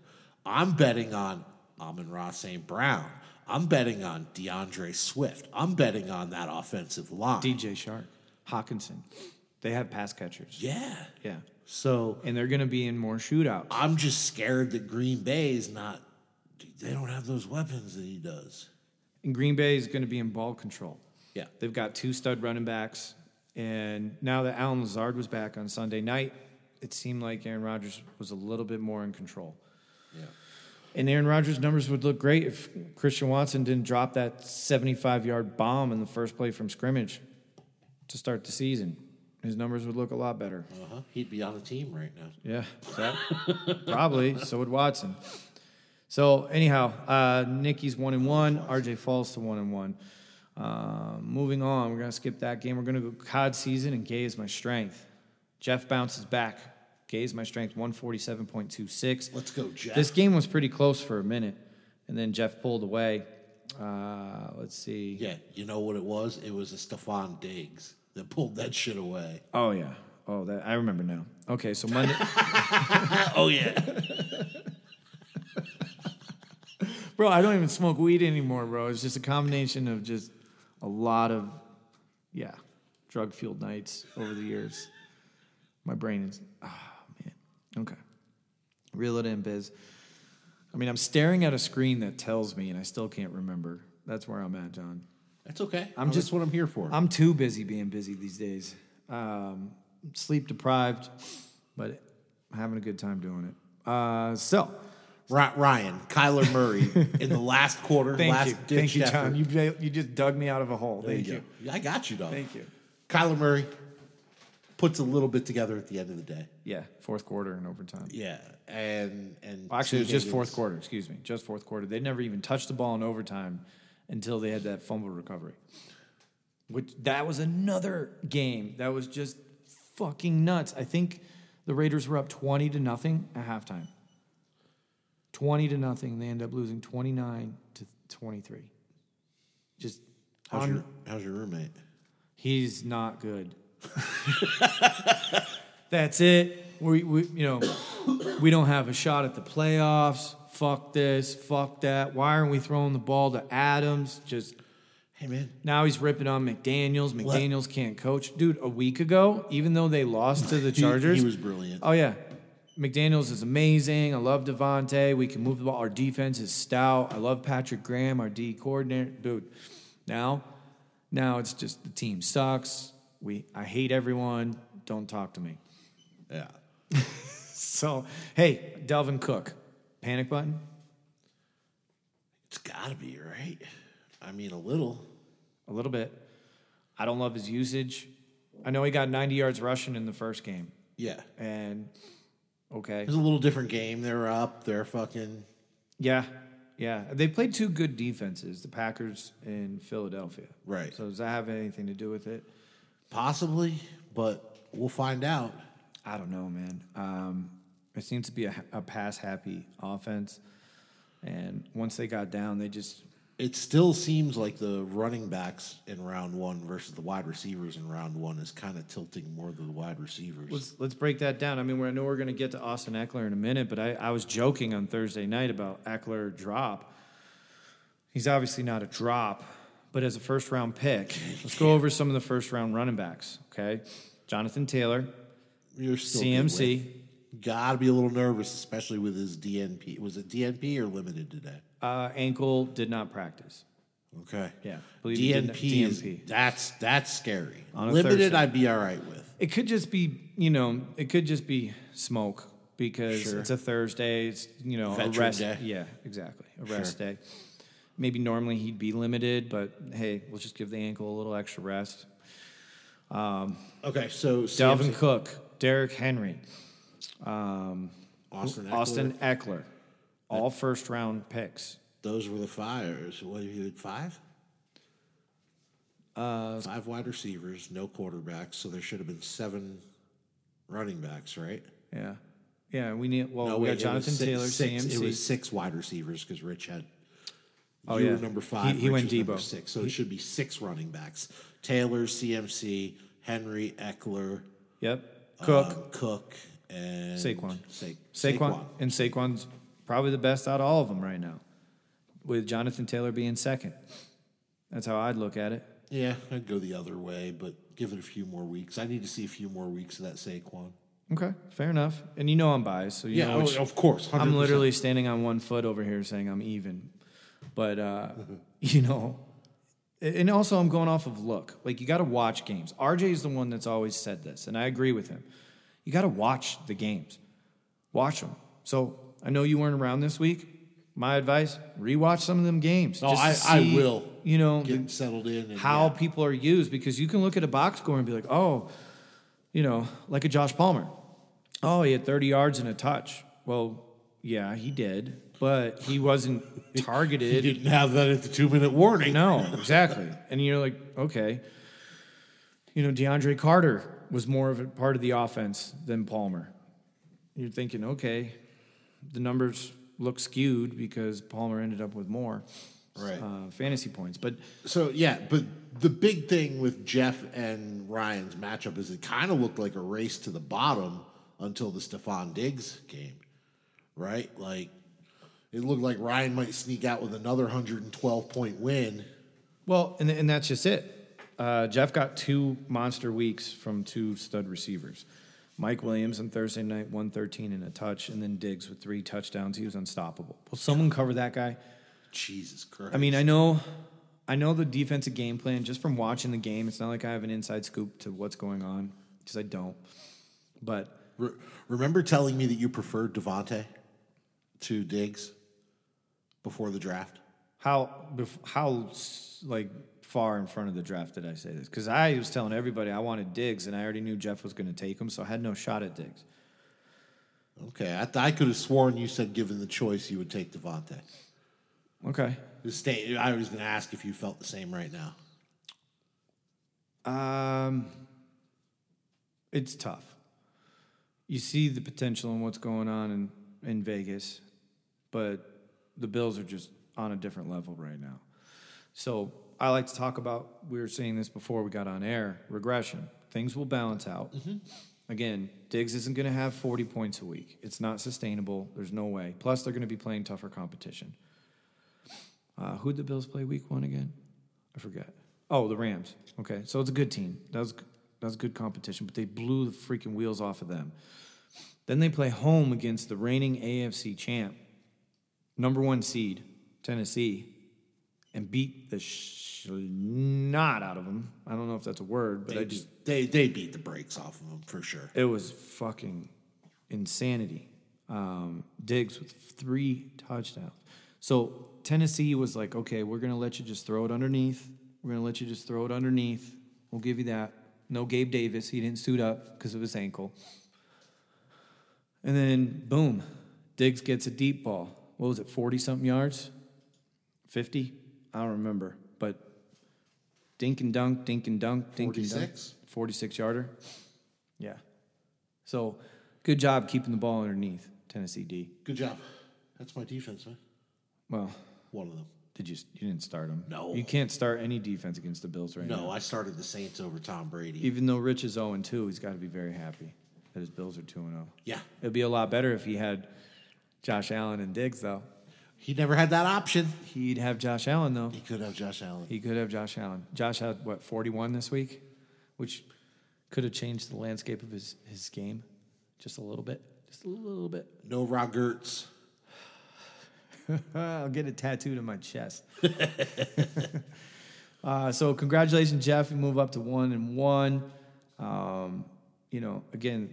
I'm betting on Amon Ra St. Brown. I'm betting on DeAndre Swift. I'm betting on that offensive line. DJ Shark. Hawkinson. They have pass catchers. Yeah. So, and they're going to be in more shootouts. I'm just scared that Green Bay is not, they don't have those weapons that he does. And Green Bay is going to be in ball control. Yeah. They've got 2 stud running backs. And now that Allen Lazard was back on Sunday night, it seemed like Aaron Rodgers was a little bit more in control. Yeah. And Aaron Rodgers' numbers would look great if Christian Watson didn't drop that 75-yard bomb in the first play from scrimmage to start the season. His numbers would look a lot better. Uh-huh. He'd be on the team right now. Yeah, probably. So would Watson. So anyhow, Nicky's 1-1. RJ falls to 1-1. Moving on, we're gonna skip that game. We're gonna go COD season, and Gay is my strength. Jeff bounces back. Gay is my strength, 147.26. Let's go, Jeff. This game was pretty close for a minute, and then Jeff pulled away. Let's see. Yeah, you know what it was? It was a Stephon Diggs that pulled that shit away. Oh yeah. Oh, that I remember now. Okay, so Monday. Oh yeah. Bro, I don't even smoke weed anymore, bro. It's just a combination of just a lot of, yeah, drug-fueled nights over the years. My brain is, man. Okay. Reel it in, Biz. I mean, I'm staring at a screen that tells me, and I still can't remember. That's where I'm at, John. That's okay. That's what I'm here for. I'm too busy being busy these days. Sleep-deprived, but having a good time doing it. Ryan, Kyler Murray in the last quarter. Thank you, John. You just dug me out of a hole. Thank you. I got you, though. Thank you. Kyler Murray puts a little bit together at the end of the day. Yeah, fourth quarter and overtime. Yeah, and well, actually, it was just fourth quarter. Excuse me, just fourth quarter. They never even touched the ball in overtime until they had that fumble recovery. That was another game that was just fucking nuts. I think the Raiders were up 20-0 at halftime. 20-0. They end up losing 29-23. Just how's your roommate? He's not good. That's it. We don't have a shot at the playoffs. Fuck this. Fuck that. Why aren't we throwing the ball to Adams? Just hey man. Now he's ripping on McDaniels. McDaniels can't coach, dude. A week ago, even though they lost to the Chargers, he was brilliant. Oh yeah. McDaniels is amazing. I love Devontae. We can move the ball. Our defense is stout. I love Patrick Graham, our D coordinator. Dude, now it's just the team sucks. I hate everyone. Don't talk to me. Yeah. So, hey, Dalvin Cook, panic button? It's got to be, right? I mean, a little bit. I don't love his usage. I know he got 90 yards rushing in the first game. Yeah. And... okay. It was a little different game. They were up. They're fucking... yeah. Yeah. They played two good defenses, the Packers and Philadelphia. Right. So does that have anything to do with it? Possibly, but we'll find out. I don't know, man. It seems to be a pass-happy offense. And once they got down, they just... it still seems like the running backs in round one versus the wide receivers in round one is kind of tilting more to the wide receivers. Let's break that down. I mean, I know we're going to get to Austin Eckler in a minute, but I was joking on Thursday night about Eckler drop. He's obviously not a drop, but as a first-round pick, let's go over some of the first-round running backs, okay? Jonathan Taylor, you're still CMC. Got to be a little nervous, especially with his DNP. Was it DNP or limited today? Ankle, did not practice. Okay. Yeah. DNP that's scary. Limited, I'd be all right with. It could just be, smoke because it's a Thursday. It's, a rest day. Yeah, exactly. A rest day. Maybe normally he'd be limited, but hey, we'll just give the ankle a little extra rest. Okay, so Dalvin Cook, Derrick Henry, Austin Eckler. All first-round picks. Those were the fires. What, you had five? Five wide receivers, no quarterbacks, so there should have been seven running backs, right? Yeah. Yeah, we got Jonathan Taylor, CMC. It was six wide receivers because Rich had you were number five. He went Debo. Six, so it should be six running backs. Taylor, CMC, Henry, Eckler. Yep. Cook and... Saquon. Saquon. And Saquon's... probably the best out of all of them right now, with Jonathan Taylor being second. That's how I'd look at it. Yeah, I'd go the other way, but give it a few more weeks. I need to see a few more weeks of that Saquon. Okay, fair enough. And I'm biased. So you know of course. 100%. I'm literally standing on one foot over here saying I'm even. But, and also I'm going off of look. Like, you got to watch games. RJ's the one that's always said this, and I agree with him. You got to watch the games. Watch them. So... I know you weren't around this week, My advice, rewatch some of them games. Oh, I will. You know, get settled in. And how people are used, because you can look at a box score and be like, oh, you know, like a Josh Palmer. Oh, he had 30 yards and a touch. Well, yeah, he did, but he wasn't targeted. He didn't have that at the 2-minute warning. No, exactly. And you're like, okay. You know, DeAndre Carter was more of a part of the offense than Palmer. You're thinking, okay, the numbers look skewed because Palmer ended up with more fantasy points. But so, yeah, but the big thing with Jeff and Ryan's matchup is it kind of looked like a race to the bottom until the Stephon Diggs game, right? Like, it looked like Ryan might sneak out with another 112-point win. Well, and that's just it. Jeff got 2 monster weeks from 2 stud receivers. Mike Williams on Thursday night, 113 and a touch, and then Diggs with 3 touchdowns. He was unstoppable. Will someone cover that guy? Jesus Christ. I mean, I know the defensive game plan just from watching the game. It's not like I have an inside scoop to what's going on, because I don't. But remember telling me that you preferred Devontae to Diggs before the draft? How like far in front of the draft did I say this? Because I was telling everybody I wanted Diggs, and I already knew Jeff was going to take him, so I had no shot at Diggs. Okay, I could have sworn you said, given the choice, you would take Devontae. Okay. I was going to ask if you felt the same right now. It's tough. You see the potential in what's going on in Vegas, but the Bills are just on a different level right now. So I like to talk about, we were saying this before we got on air, regression. Things will balance out. Mm-hmm. Again, Diggs isn't going to have 40 points a week. It's not sustainable. There's no way. Plus, they're going to be playing tougher competition. Who'd the Bills play week 1 again? I forget. Oh, the Rams. Okay, so it's a good team. That was good competition, but they blew the freaking wheels off of them. Then they play home against the reigning AFC champ, number 1 seed, Tennessee, and beat the snot out of them. I don't know if that's a word, but they beat the brakes off of them for sure. It was fucking insanity. Diggs with 3 touchdowns. So Tennessee was like, okay, we're going to let you just throw it underneath. We'll give you that. No Gabe Davis. He didn't suit up because of his ankle. And then, boom, Diggs gets a deep ball. What was it, 40-something yards? 50? I don't remember, but dink and dunk. 46-yarter. Yeah. So, good job keeping the ball underneath, Tennessee D. Good job. That's my defense, man. Well, one of them. You didn't start him. No. You can't start any defense against the Bills right now. No, I started the Saints over Tom Brady. Even though Rich is 0-2, he's got to be very happy that his Bills are 2-0. Yeah. It would be a lot better if he had Josh Allen and Diggs, though. He never had that option. He'd have Josh Allen, though. He could have Josh Allen. Josh had, 41 this week? Which could have changed the landscape of his game just a little bit. No Rob Gertz. I'll get it tattooed on my chest. So congratulations, Jeff. You move up to 1-1. You know, again,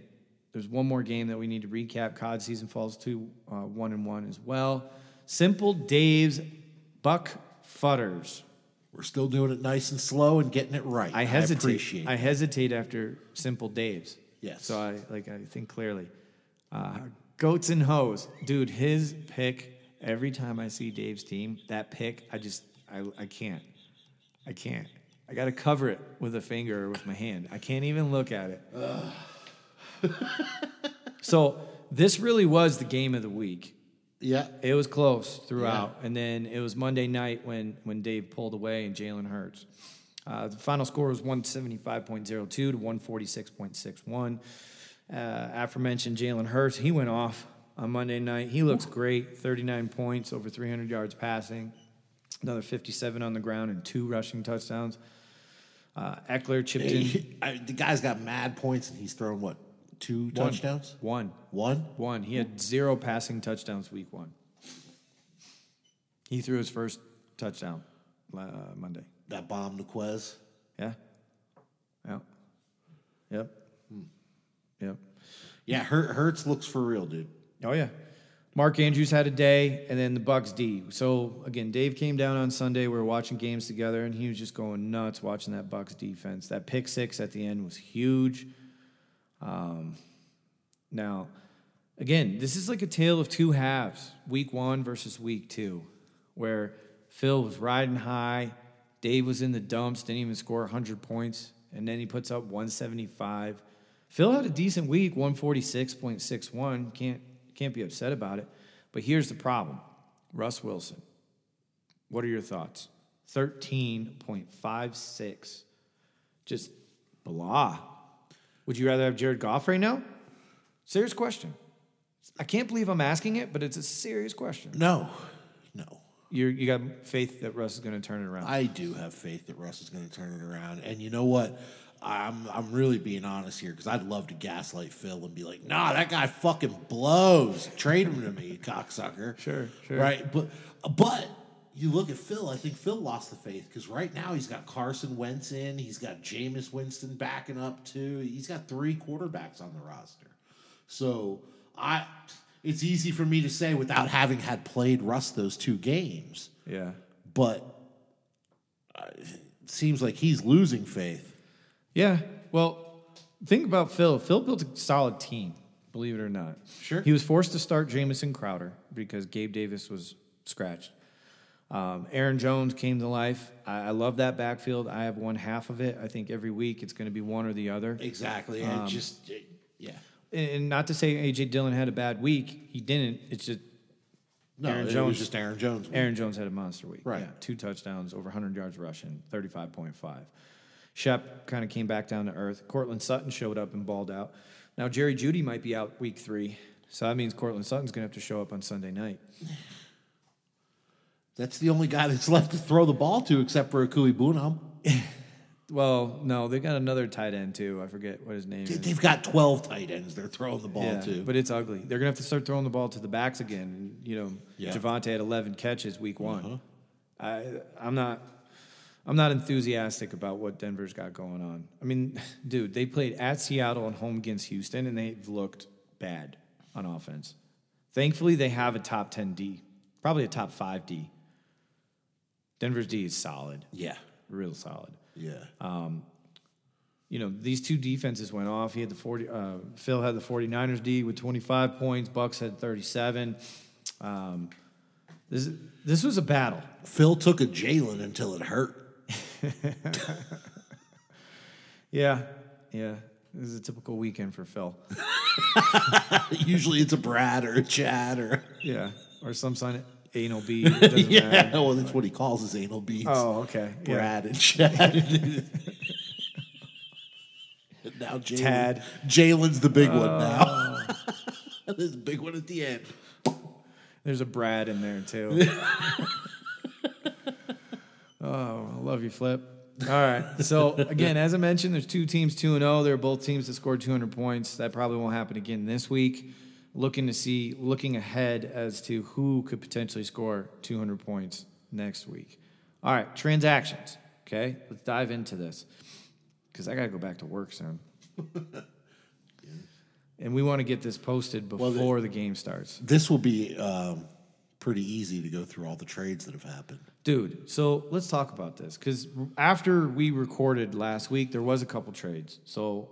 there's one more game that we need to recap. COD season falls to 1-1 as well. Simple Dave's Buck Futters. We're still doing it nice and slow and getting it right. I hesitate after Simple Dave's. Yes. So I think clearly. Goats and Hoes. Dude, his pick, every time I see Dave's team, that pick, I can't. I got to cover it with a finger or with my hand. I can't even look at it. So this really was the game of the week. Yeah. It was close throughout. Yeah. And then it was Monday night when Dave pulled away and Jalen Hurts. The final score was 175.02 to 146.61. Aforementioned Jalen Hurts, he went off on Monday night. He looks great, 39 points, over 300 yards passing, another 57 on the ground and 2 rushing touchdowns. Eckler chipped in. The guy's got mad points, and he's thrown, 2 touchdowns? One. He had 0 passing touchdowns week 1. He threw his first touchdown Monday. That bomb to Quez? Yeah. Yep. Yeah, Hurts looks for real, dude. Oh, yeah. Mark Andrews had a day, and then the Bucs D. So, again, Dave came down on Sunday. We were watching games together, and he was just going nuts watching that Bucs defense. That pick six at the end was huge. Now, again, this is like a tale of two halves, week one versus week two, where Phil was riding high, Dave was in the dumps, didn't even score 100 points, and then he puts up 175. Phil had a decent week, 146.61. Can't be upset about it. But here's the problem. Russ Wilson, what are your thoughts? 13.56. Just blah. Would you rather have Jared Goff right now? Serious question. I can't believe I'm asking it, but it's a serious question. No. You got faith that Russ is going to turn it around. I do have faith that Russ is going to turn it around. And you know what? I'm really being honest here because I'd love to gaslight Phil and be like, nah, that guy fucking blows. Trade him to me, you cocksucker. Sure. Right? But you look at Phil, I think Phil lost the faith because right now he's got Carson Wentz in. He's got Jameis Winston backing up too. He's got three quarterbacks on the roster. So it's easy for me to say without having had played Russ those two games. Yeah. But it seems like he's losing faith. Yeah, well, think about Phil. Phil built a solid team, believe it or not. Sure. He was forced to start Jamison Crowder because Gabe Davis was scratched. Aaron Jones came to life. I love that backfield. I have one half of it. I think every week it's going to be one or the other. Exactly. Yeah. And not to say A.J. Dillon had a bad week. He didn't. It's just Aaron Jones. Aaron Jones had a monster week. Right. Yeah, 2 touchdowns, over 100 yards rushing, 35.5. Shep kind of came back down to earth. Cortland Sutton showed up and balled out. Now, Jerry Jeudy might be out week 3, so that means Cortland Sutton's going to have to show up on Sunday night. That's the only guy that's left to throw the ball to except for Akui Bunam. Well, no, they've got another tight end, too. I forget what his name is. They've got 12 tight ends they're throwing the ball to. But it's ugly. They're going to have to start throwing the ball to the backs again. You know, Javonte had 11 catches week 1. Uh-huh. I'm not enthusiastic about what Denver's got going on. I mean, dude, they played at Seattle and home against Houston, and they've looked bad on offense. Thankfully, they have a top 10 D, probably a top 5 D. Denver's D is solid. Yeah. Real solid. Yeah. These two defenses went off. He had the Phil had the 49ers D with 25 points. Bucks had 37. This was a battle. Phil took a Jalen until it hurt. Yeah. This is a typical weekend for Phil. Usually it's a Brad or a Chad or some sign of anal bead. It doesn't matter. Well, that's what he calls his anal beads. Oh, okay. Brad and Chad. And now Jalen. Tad. Jalen's the big one now. This big one at the end. There's a Brad in there too. Oh, I love you, Flip. All right. So again, as I mentioned, there's two teams 2-0. They're both teams that scored 200 points. That probably won't happen again this week. Looking ahead as to who could potentially score 200 points next week. All right, transactions. Okay, let's dive into this because I gotta go back to work soon. And we want to get this posted before the game starts. This will be pretty easy to go through all the trades that have happened. Dude, so let's talk about this. Because after we recorded last week, there was a couple trades. So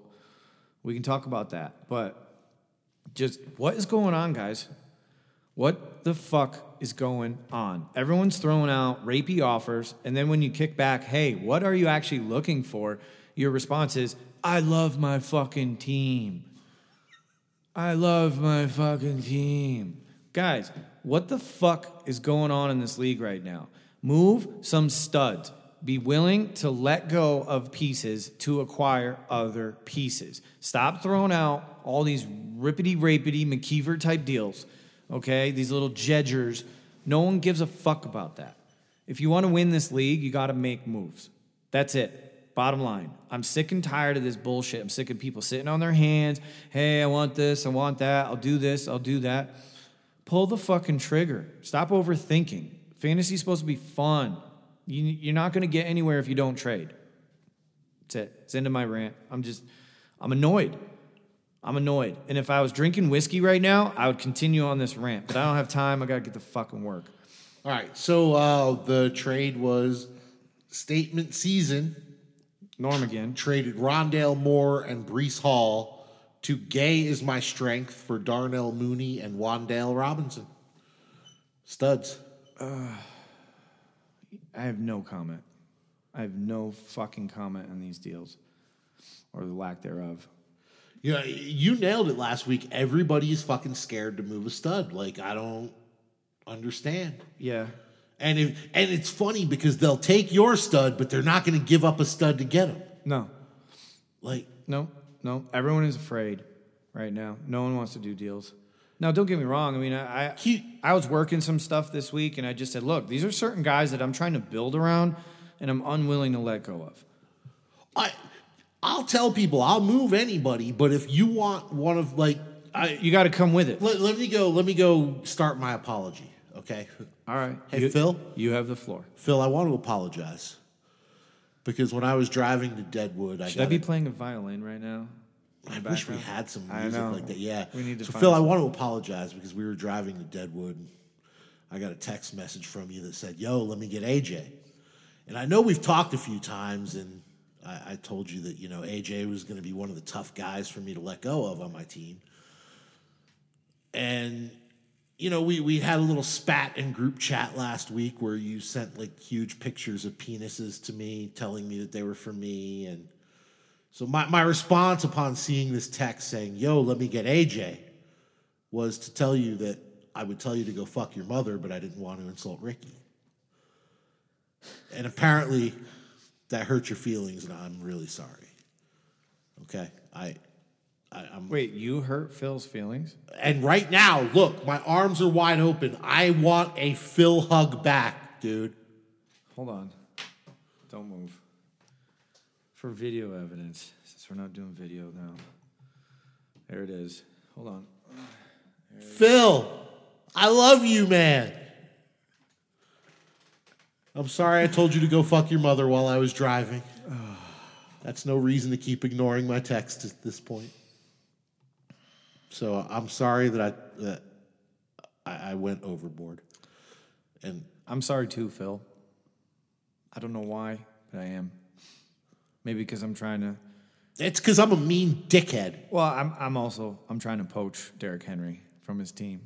we can talk about that. But just what is going on, guys? What the fuck is going on? Everyone's throwing out rapey offers. And then when you kick back, hey, what are you actually looking for? Your response is, I love my fucking team. I love my fucking team. Guys, what the fuck is going on in this league right now? Move some studs. Be willing to let go of pieces to acquire other pieces. Stop throwing out all these rippity-rapity McKeever-type deals, okay? These little jedgers. No one gives a fuck about that. If you want to win this league, you got to make moves. That's it. Bottom line, I'm sick and tired of this bullshit. I'm sick of people sitting on their hands. Hey, I want this, I want that, I'll do this, I'll do that. Pull the fucking trigger. Stop overthinking. Fantasy's supposed to be fun. You're not going to get anywhere if you don't trade. That's it. It's the end of my rant. I'm annoyed. I'm annoyed. And if I was drinking whiskey right now, I would continue on this rant. But I don't have time. I got to get to fucking work. All right. So the trade was statement season. Norm again. Traded Rondale Moore and Breece Hall to Gay is my strength for Darnell Mooney and Wandale Robinson. Studs. I have no comment. I have no fucking comment on these deals or the lack thereof. Yeah, you nailed it last week. Everybody is fucking scared to move a stud. Like, I don't understand. Yeah. And it's funny because they'll take your stud, but they're not going to give up a stud to get him. No. Like. No. Everyone is afraid right now. No one wants to do deals. Now, don't get me wrong. I mean, I was working some stuff this week, and I just said, look, these are certain guys that I'm trying to build around, and I'm unwilling to let go of. I'll tell people I'll move anybody, but if you want one of like, you got to come with it. Let me go. Start my apology. Okay. All right. Hey, Phil. You have the floor. Phil, I want to apologize because when I was driving to Deadwood, I be playing a violin right now? I wish we had some music like that. Yeah. We need to. So, Phil, I want to apologize because we were driving to Deadwood. And I got a text message from you that said, "Yo, let me get AJ." And I know we've talked a few times, and I told you that, you know, AJ was going to be one of the tough guys for me to let go of on my team. And, you know, we had a little spat in group chat last week where you sent, like, huge pictures of penises to me, telling me that they were for me. And so my response upon seeing this text saying, "Yo, let me get AJ," was to tell you that I would tell you to go fuck your mother, but I didn't want to insult Ricky. And apparently that hurt your feelings, and I'm really sorry. Okay, I'm. Wait, you hurt Phil's feelings? And right now, look, my arms are wide open. I want a Phil hug back, dude. Hold on, don't move. For video evidence, since we're not doing video now, there it is. Hold on, Phil. I love you, man. I'm sorry I told you to go fuck your mother while I was driving. That's no reason to keep ignoring my text at this point. So I'm sorry that I went overboard. And I'm sorry too, Phil. I don't know why, but I am. Maybe because I'm trying to... It's because I'm a mean dickhead. Well, I'm also trying to poach Derrick Henry from his team.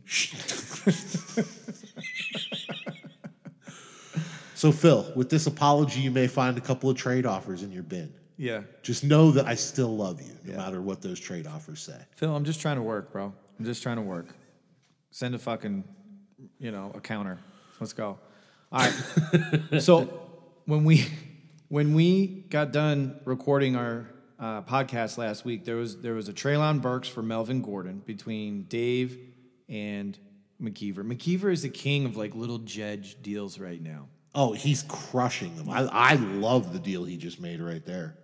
So, Phil, with this apology, you may find a couple of trade offers in your bin. Yeah. Just know that I still love you, no matter what those trade offers say. Phil, I'm just trying to work, bro. I'm just trying to work. Send a fucking, a counter. Let's go. All right. So, when we got done recording our podcast last week, there was a Treylon Burks for Melvin Gordon between Dave and McKeever. McKeever is the king of, like, little Jedge deals right now. Oh, he's crushing them. I love the deal he just made right there.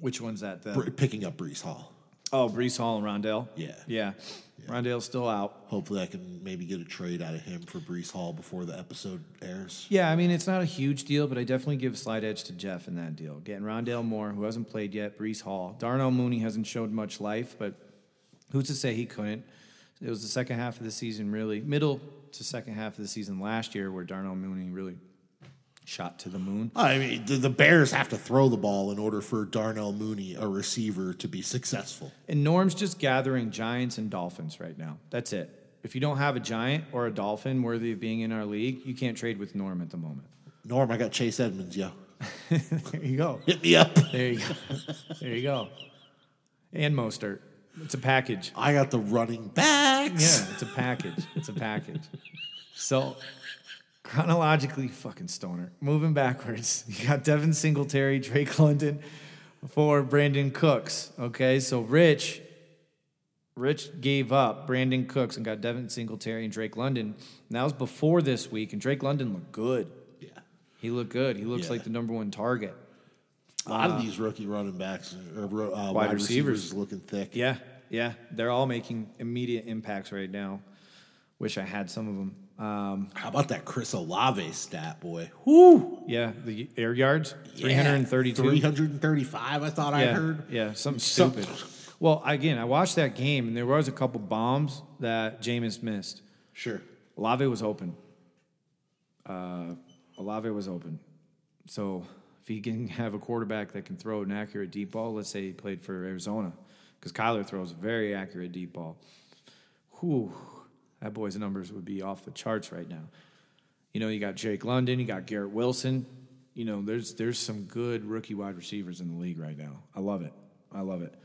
Which one's that? Picking up Breece Hall. Oh, Breece Hall and Rondale? Yeah. Rondale's still out. Hopefully I can maybe get a trade out of him for Breece Hall before the episode airs. Yeah, I mean, it's not a huge deal, but I definitely give a slight edge to Jeff in that deal. Getting Rondale Moore, who hasn't played yet, Breece Hall. Darnell Mooney hasn't showed much life, but who's to say he couldn't? It was the second half of the season, really. Middle to second half of the season last year where Darnell Mooney really... shot to the moon. I mean, the Bears have to throw the ball in order for Darnell Mooney, a receiver, to be successful. And Norm's just gathering Giants and Dolphins right now. That's it. If you don't have a Giant or a Dolphin worthy of being in our league, you can't trade with Norm at the moment. Norm, I got Chase Edmonds, yo. There you go. Hit me up. There you go. There you go. And Mostert. It's a package. I got the running backs. Yeah, it's a package. It's a package. So... chronologically, fucking stoner. Moving backwards, you got Devin Singletary, Drake London for Brandon Cooks. Okay, so Rich gave up Brandon Cooks and got Devin Singletary and Drake London. And that was before this week, and Drake London looked good. Yeah. He looked good. He looks like the number one target. A lot of these rookie running backs or wide receivers looking thick. Yeah. They're all making immediate impacts right now. Wish I had some of them. How about that Chris Olave stat, boy? Whoo! Yeah, the air yards, 332. 335, I thought I heard. Yeah, something stupid. Well, again, I watched that game, and there was a couple bombs that Jameis missed. Sure. Olave was open. So if he can have a quarterback that can throw an accurate deep ball, let's say he played for Arizona, because Kyler throws a very accurate deep ball. Whew, that boy's numbers would be off the charts right now. You know, you got Jake London, you got Garrett Wilson. You know, there's some good rookie wide receivers in the league right now. I love it.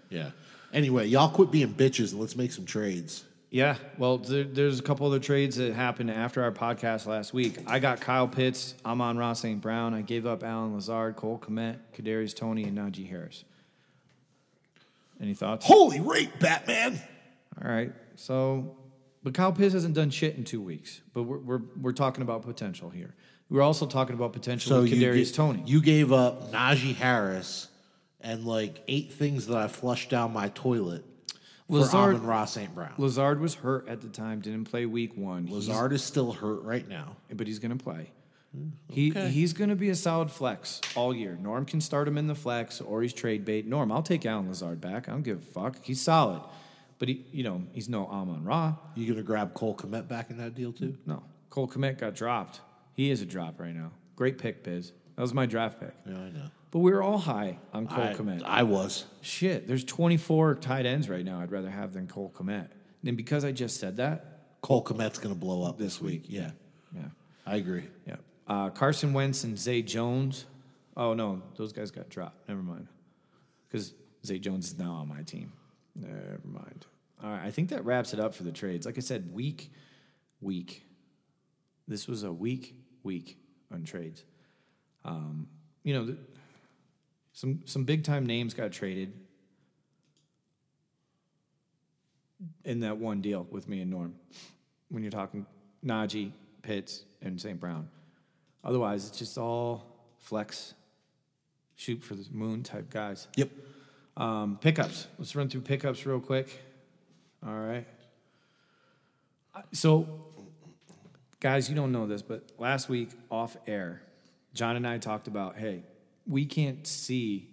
Yeah. Anyway, y'all quit being bitches and let's make some trades. Yeah, well, there's a couple other trades that happened after our podcast last week. I got Kyle Pitts, Amon Ra St. Brown. I gave up Allen Lazard, Cole Kmet, Kadarius Toney, and Najee Harris. Any thoughts? Holy rape, Batman! All right, so, but Kyle Pitts hasn't done shit in 2 weeks. But we're talking about potential here. We're also talking about potential with Kadarius Toney. You gave up Najee Harris and like 8 things that I flushed down my toilet. Lazard, for Amon Ra St. Brown. Lazard was hurt at the time, didn't play week one. Lazard is still hurt right now. But he's going to play. Okay. He's going to be a solid flex all year. Norm can start him in the flex or he's trade bait. Norm, I'll take Allen Lazard back. I don't give a fuck. He's solid. But, he's no Amon Ra. You going to grab Cole Kmet back in that deal too? No. Cole Kmet got dropped. He is a drop right now. Great pick, Biz. That was my draft pick. Yeah, I know. But we were all high on Cole Kmet. I was. Shit, there's 24 tight ends right now I'd rather have than Cole Kmet. And because I just said that, Cole Kmet's going to blow up this week. Yeah. I agree. Yeah. Carson Wentz and Zay Jones. Oh, no, those guys got dropped. Never mind. Because Zay Jones is now on my team. Never mind. All right, I think that wraps it up for the trades. Like I said, week. This was a week on trades. Some big-time names got traded in that one deal with me and Norm when you're talking Najee, Pitts, and St. Brown. Otherwise, it's just all flex, shoot for the moon type guys. Yep. Pickups. Let's run through pickups real quick. All right. So, guys, you don't know this, but last week off air, John and I talked about, hey, we can't see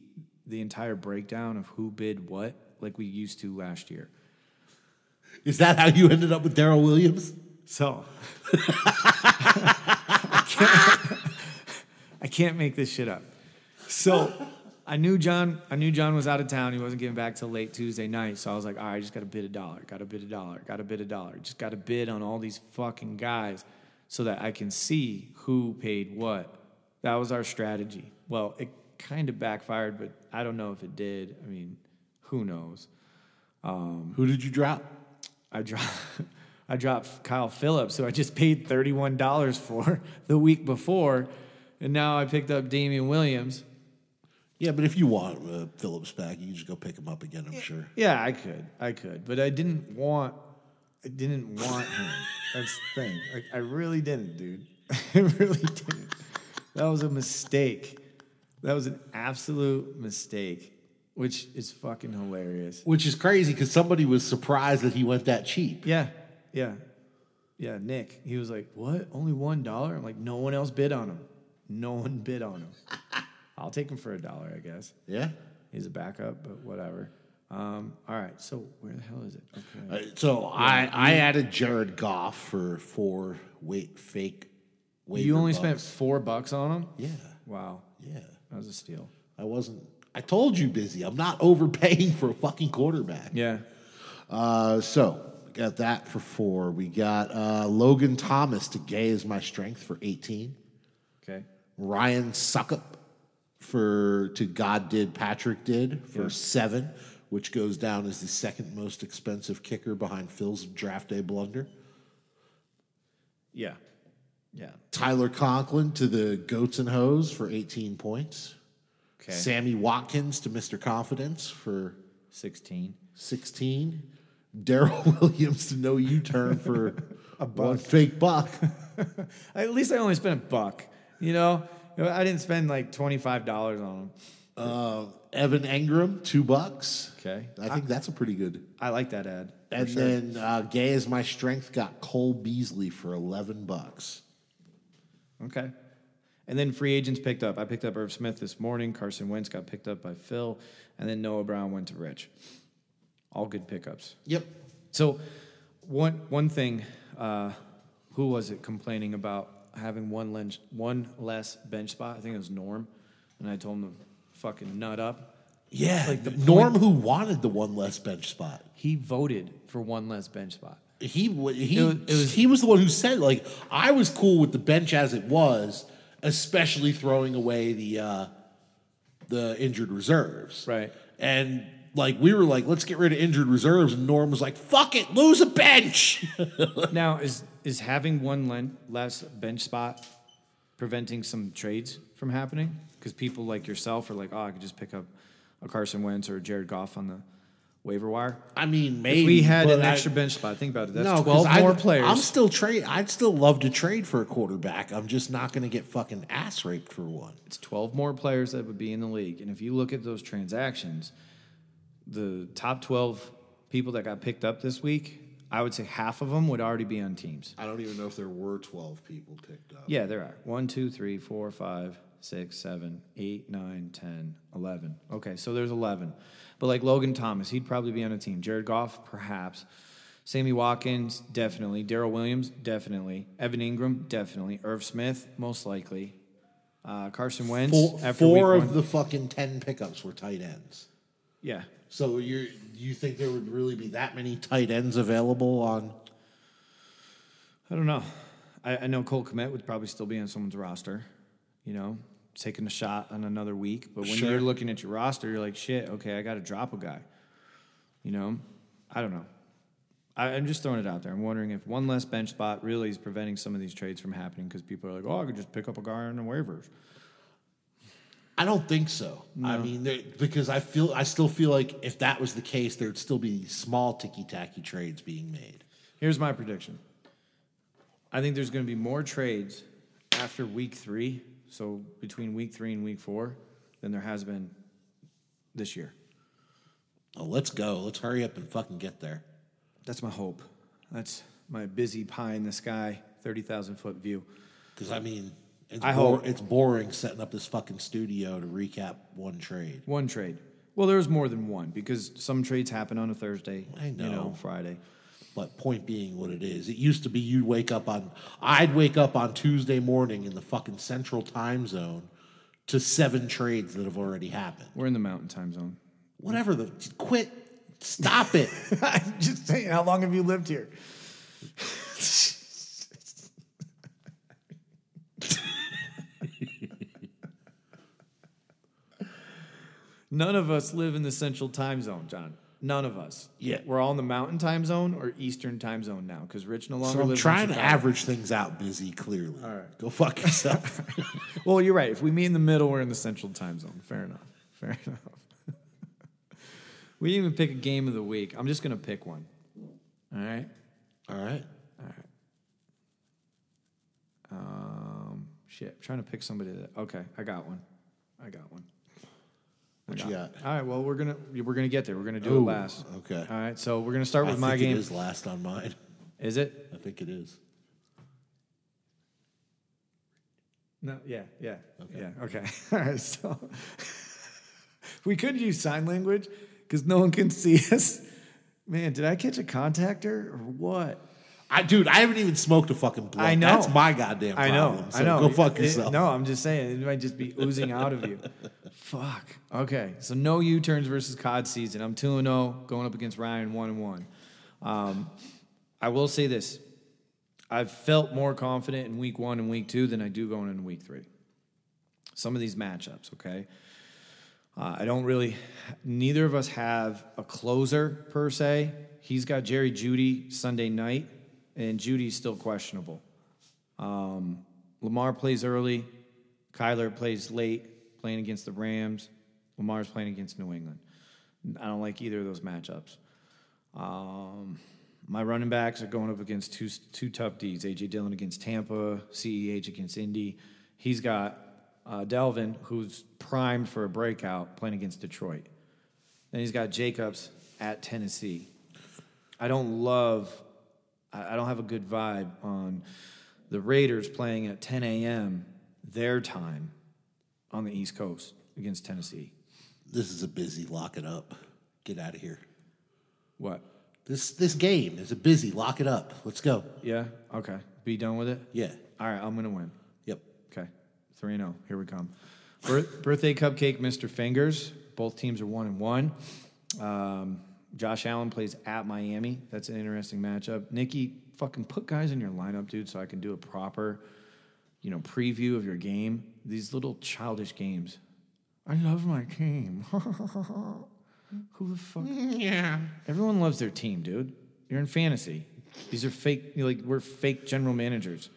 the entire breakdown of who bid what like we used to last year. Is that how you ended up with Darryl Williams? So. I can't make this shit up. So I knew John was out of town. He wasn't getting back till late Tuesday night. So I was like, all right, I just got to bid $1. Got to bid $1. Got to bid $1. Just got to bid on all these fucking guys so that I can see who paid what. That was our strategy. Well, it kind of backfired, but I don't know if it did. I mean, who knows? Who did you drop? I dropped Kyle Phillips, who I just paid $31 for the week before, and now I picked up Damian Williams. Yeah, but if you want Phillips back, you can just go pick him up again, I'm sure. Yeah, I could. But I didn't want him. That's the thing. I really didn't, dude. I really didn't. That was a mistake. That was an absolute mistake, which is fucking hilarious. Which is crazy because somebody was surprised that he went that cheap. Yeah, Nick. He was like, what? Only $1? I'm like, no one else bid on him. I'll take him for $1, I guess. Yeah. He's a backup, but whatever. All right, so where the hell is it? Okay. I added Jared Goff for four fake. You only spent $4 on them? Yeah. Wow. Yeah. That was a steal. I told you, Busy, I'm not overpaying for a fucking quarterback. Yeah. So, got that for $4. We got Logan Thomas to Gay Is My Strength for $18. Okay. Ryan Suckup to God Did, Patrick Did for $7, which goes down as the second most expensive kicker behind Phil's draft day blunder. Yeah. Yeah. Tyler Conklin to the Goats and Hoes for 18 points. Okay. Sammy Watkins to Mr. Confidence for 16. Darryl Williams to No U-Turn for one fake buck. At least I only spent $1. I didn't spend like $25 on him. Evan Engram, $2. Okay. I think that's a pretty good. I like that ad. And then Gay Is My Strength got Cole Beasley for $11. Okay. And then free agents picked up. I picked up Irv Smith this morning. Carson Wentz got picked up by Phil. And then Noah Brown went to Rich. All good pickups. Yep. So one thing, who was it complaining about having one less bench spot? I think it was Norm. And I told him to fucking nut up. Yeah, like the Norm who wanted the one less bench spot. He voted for one less bench spot. He was the one who said, like, I was cool with the bench as it was, especially throwing away the injured reserves. Right. And, like, we were like, let's get rid of injured reserves. And Norm was like, fuck it, lose a bench. Now, is having one less bench spot preventing some trades from happening? Because people like yourself are like, oh, I could just pick up a Carson Wentz or Jared Goff on the waiver wire. I mean, maybe. If we had an extra bench spot, think about it. That's 12 more players. I'd still love to trade for a quarterback. I'm just not going to get fucking ass raped for one. It's 12 more players that would be in the league. And if you look at those transactions, the top 12 people that got picked up this week, I would say half of them would already be on teams. I don't even know if there were 12 people picked up. Yeah, there are. 1, 2, 3, 4, 5, 6, 7, 8, 9, 10, 11. Okay, so there's 11. But like Logan Thomas, he'd probably be on a team. Jared Goff, perhaps. Sammy Watkins, definitely. Darrell Williams, definitely. Evan Ingram, definitely. Irv Smith, most likely. Carson Wentz. Four of the fucking 10 pickups were tight ends. Yeah. So you think there would really be that many tight ends available on? I don't know. I know Cole Kmet would probably still be on someone's roster, you know, taking a shot on another week. But when you're looking at your roster, you're like, shit, okay, I got to drop a guy. You know, I don't know. I'm just throwing it out there. I'm wondering if one less bench spot really is preventing some of these trades from happening because people are like, oh, I could just pick up a guy on the waivers. I don't think so. No. I mean, because I still feel like if that was the case, there'd still be small ticky-tacky trades being made. Here's my prediction. I think there's going to be more trades after week 3, so between week 3 and week 4, than there has been this year. Oh, let's go. Let's hurry up and fucking get there. That's my hope. That's my busy pie in the sky, 30,000-foot view. Because, I mean... I hope it's boring setting up this fucking studio to recap one trade. One trade. Well, there's more than one because some trades happen on a Thursday, I know. You know, Friday. But point being what it is. It used to be I'd wake up on Tuesday morning in the fucking central time zone to 7 trades that have already happened. We're in the mountain time zone. Whatever. Quit. Stop it. I'm just saying, how long have you lived here? None of us live in the central time zone, John. None of us. Yeah. We're all in the mountain time zone or eastern time zone now because Rich no longer lives in Chicago. So I'm trying to average things out, busy, clearly. All right. Go fuck yourself. Well, you're right. If we meet in the middle, we're in the central time zone. Fair enough. We didn't even pick a game of the week. I'm just going to pick one. All right. Shit. I'm trying to pick somebody. Okay. I got one. What you got? All right, well, we're gonna get there. We're gonna do it last. Okay. All right, so we're gonna start with my game. I think it is last on mine. Is it? I think it is. No. Yeah. Okay. Yeah. Okay. All right. So we could use sign language because no one can see us. Man, did I catch a contactor or what? I haven't even smoked a fucking blunt. I know. That's my goddamn problem. I know. Go fuck yourself. I'm just saying. It might just be oozing out of you. Fuck. Okay. So no U-turns versus COD season. I'm 2-0 going up against Ryan 1-1. I will say this. I've felt more confident in week 1 and week 2 than I do going into week 3. Some of these matchups, okay? Neither of us have a closer per se. He's got Jerry Jeudy Sunday night. And Judy's still questionable. Lamar plays early. Kyler plays late, playing against the Rams. Lamar's playing against New England. I don't like either of those matchups. My running backs are going up against two tough Ds, A.J. Dillon against Tampa, CEH against Indy. He's got Dalvin, who's primed for a breakout, playing against Detroit. Then he's got Jacobs at Tennessee. I don't have a good vibe on the Raiders playing at 10 a.m. their time on the East Coast against Tennessee. This is a busy lock it up. Get out of here. What? This game is a busy. Lock it up. Let's go. Yeah? Okay. Be done with it? Yeah. All right, I'm going to win. Yep. Okay. 3-0. Here we come. Birthday Cupcake, Mr. Fingers. Both teams are 1-1. Josh Allen plays at Miami. That's an interesting matchup. Nikki, fucking put guys in your lineup, dude, so I can do a proper, preview of your game. These little childish games. I love my team. Who the fuck? Yeah. Everyone loves their team, dude. You're in fantasy. These are fake. We're fake general managers.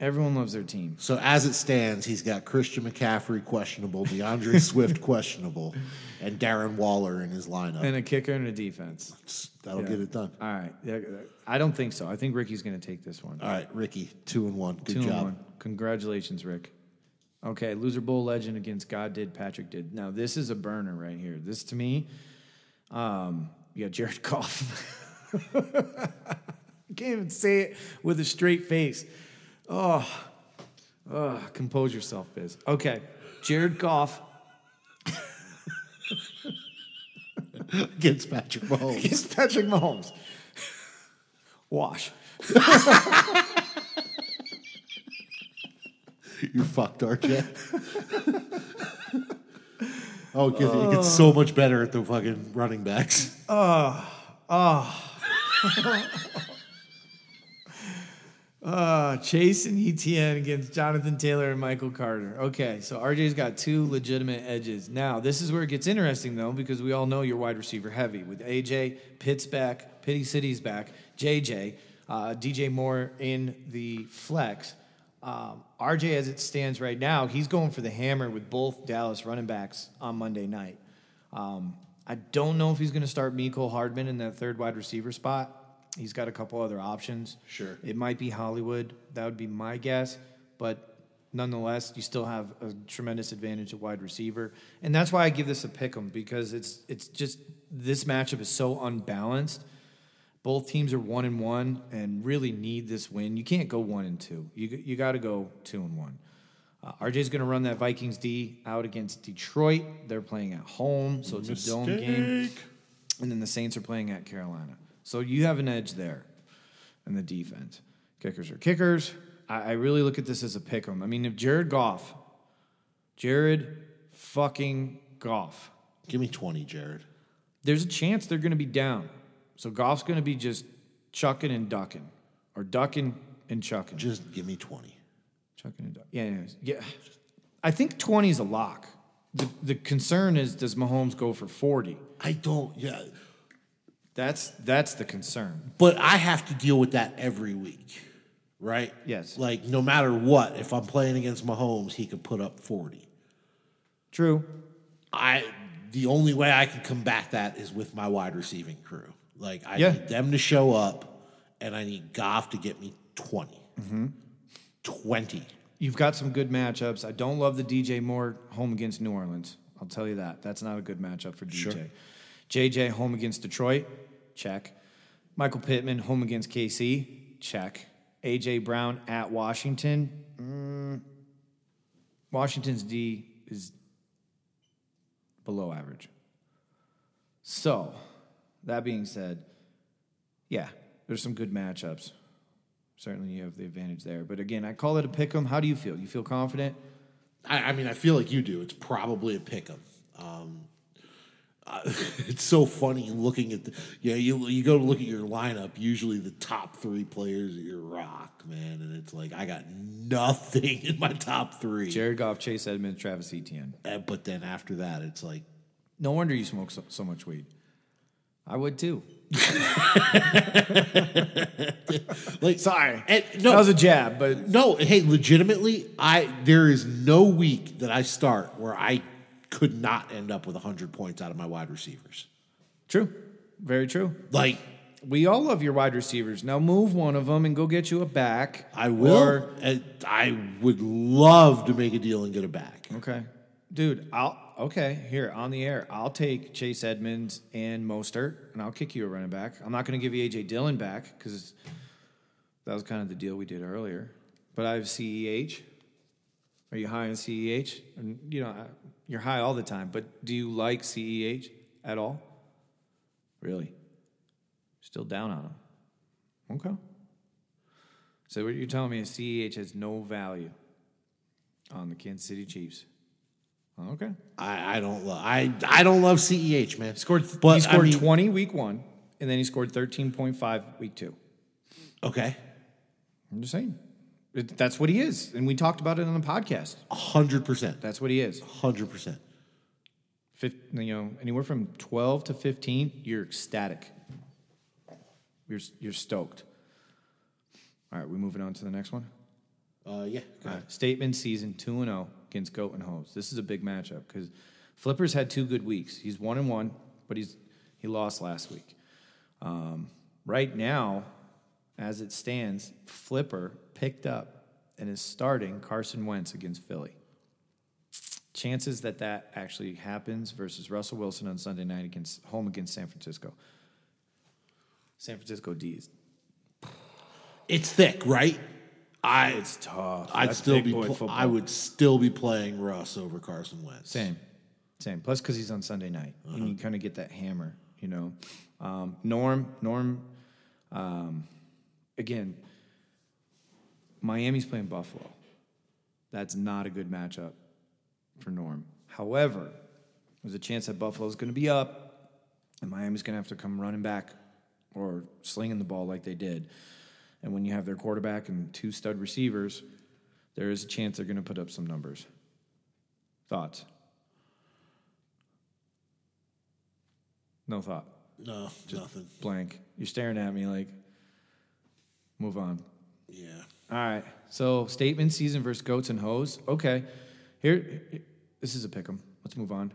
Everyone loves their team. So as it stands, he's got Christian McCaffrey questionable, DeAndre Swift questionable, and Darren Waller in his lineup. And a kicker and a defense. That'll get it done. All right. I don't think so. I think Ricky's going to take this one. All right, Ricky, 2-1. Good job. 2-1. Congratulations, Rick. Okay, Loser Bowl legend against God did, Patrick did. Now, this is a burner right here. This, to me, Jared Goff. I can't even say it with a straight face. Oh, compose yourself, Biz. Okay, Jared Goff. Against Patrick Mahomes. Against Patrick Mahomes. Wash. You're fucked, aren't you? Oh, it gets so much better at the fucking running backs. Chase and Etienne against Jonathan Taylor and Michael Carter. Okay, so RJ's got two legitimate edges. Now, this is where it gets interesting, though, because we all know you're wide receiver heavy. With AJ, Pitts back, Pitty City's back, JJ, DJ Moore in the flex. RJ, as it stands right now, he's going for the hammer with both Dallas running backs on Monday night. I don't know if he's going to start Mecole Hardman in that third wide receiver spot. He's got a couple other options. Sure. It might be Hollywood. That would be my guess. But nonetheless, you still have a tremendous advantage at wide receiver. And that's why I give this a pick-em, because it's just this matchup is so unbalanced. Both teams are 1-1 and really need this win. You can't go 1-2. You got to go 2-1. RJ's going to run that Vikings D out against Detroit. They're playing at home, so it's a dome game. And then the Saints are playing at Carolina. So you have an edge there in the defense. Kickers are kickers. I really look at this as a pick-em. I mean, if Jared fucking Goff. Give me 20, Jared. There's a chance they're going to be down. So Goff's going to be just chucking and ducking. Or ducking and chucking. Just give me 20. Chucking and ducking. Yeah, anyways. Yeah. I think 20 is a lock. The concern is, does Mahomes go for 40? I don't, yeah. That's the concern. But I have to deal with that every week, right? Yes. No matter what, if I'm playing against Mahomes, he could put up 40. True. The only way I can combat that is with my wide receiving crew. I need them to show up, and I need Goff to get me 20. Mm-hmm. 20. You've got some good matchups. I don't love the DJ Moore home against New Orleans. I'll tell you that. That's not a good matchup for DJ. Sure. JJ home against Detroit, check. Michael Pittman home against KC, check. AJ Brown at Washington. Washington's D is below average. So, that being said, yeah, there's some good matchups. Certainly you have the advantage there. But again, I call it a pick'em. How do you feel? You feel confident? I mean, I feel like you do. It's probably a pick'em. It's so funny looking at you go to look at your lineup, usually the top three players are your rock, man, and it's like I got nothing in my top three. Jared Goff, Chase Edmonds, Travis Etienne. But then after that, it's like... No wonder you smoke so much weed. I would too. Sorry. That was a jab, but... No, hey, legitimately, there is no week that I start where I could not end up with 100 points out of my wide receivers. True. Very true. We all love your wide receivers. Now move one of them and go get you a back. I will. I would love to make a deal and get a back. Okay. Dude, here, on the air, I'll take Chase Edmonds and Mostert, and I'll kick you a running back. I'm not going to give you A.J. Dillon back because that was kind of the deal we did earlier. But I have CEH. Are you high on CEH? You're high all the time, but do you like CEH at all? Really? Still down on him. Okay. So what you're telling me is CEH has no value on the Kansas City Chiefs. Okay. I don't love CEH, man. He scored 20 week one, and then he scored 13.5 week two. Okay. I'm just saying. That's what he is, and we talked about it on the podcast. 100%. That's what he is. 100%. Anywhere from 12 to 15, you're ecstatic. You're stoked. All right, we moving on to the next one? Yeah. All right. Statement season 2-0 against Goat and Hose. This is a big matchup because Flipper's had two good weeks. He's 1-1, but he lost last week. Right now, as it stands, Flipper picked up and is starting Carson Wentz against Philly. Chances that actually happens versus Russell Wilson on Sunday night against San Francisco. San Francisco D's. It's thick, right? It's tough. I would still be playing Russ over Carson Wentz. Same. Plus, because he's on Sunday night, and you kind of get that hammer, you know. Norm, again, Miami's playing Buffalo. That's not a good matchup for Norm. However, there's a chance that Buffalo's going to be up, and Miami's going to have to come running back or slinging the ball like they did. And when you have their quarterback and two stud receivers, there is a chance they're going to put up some numbers. Thoughts? No thought. No, just nothing. Blank. You're staring at me like, move on. Yeah. All right. So, statement season versus Goats and Hoes. Okay. Here, this is a pick 'em. Let's move on.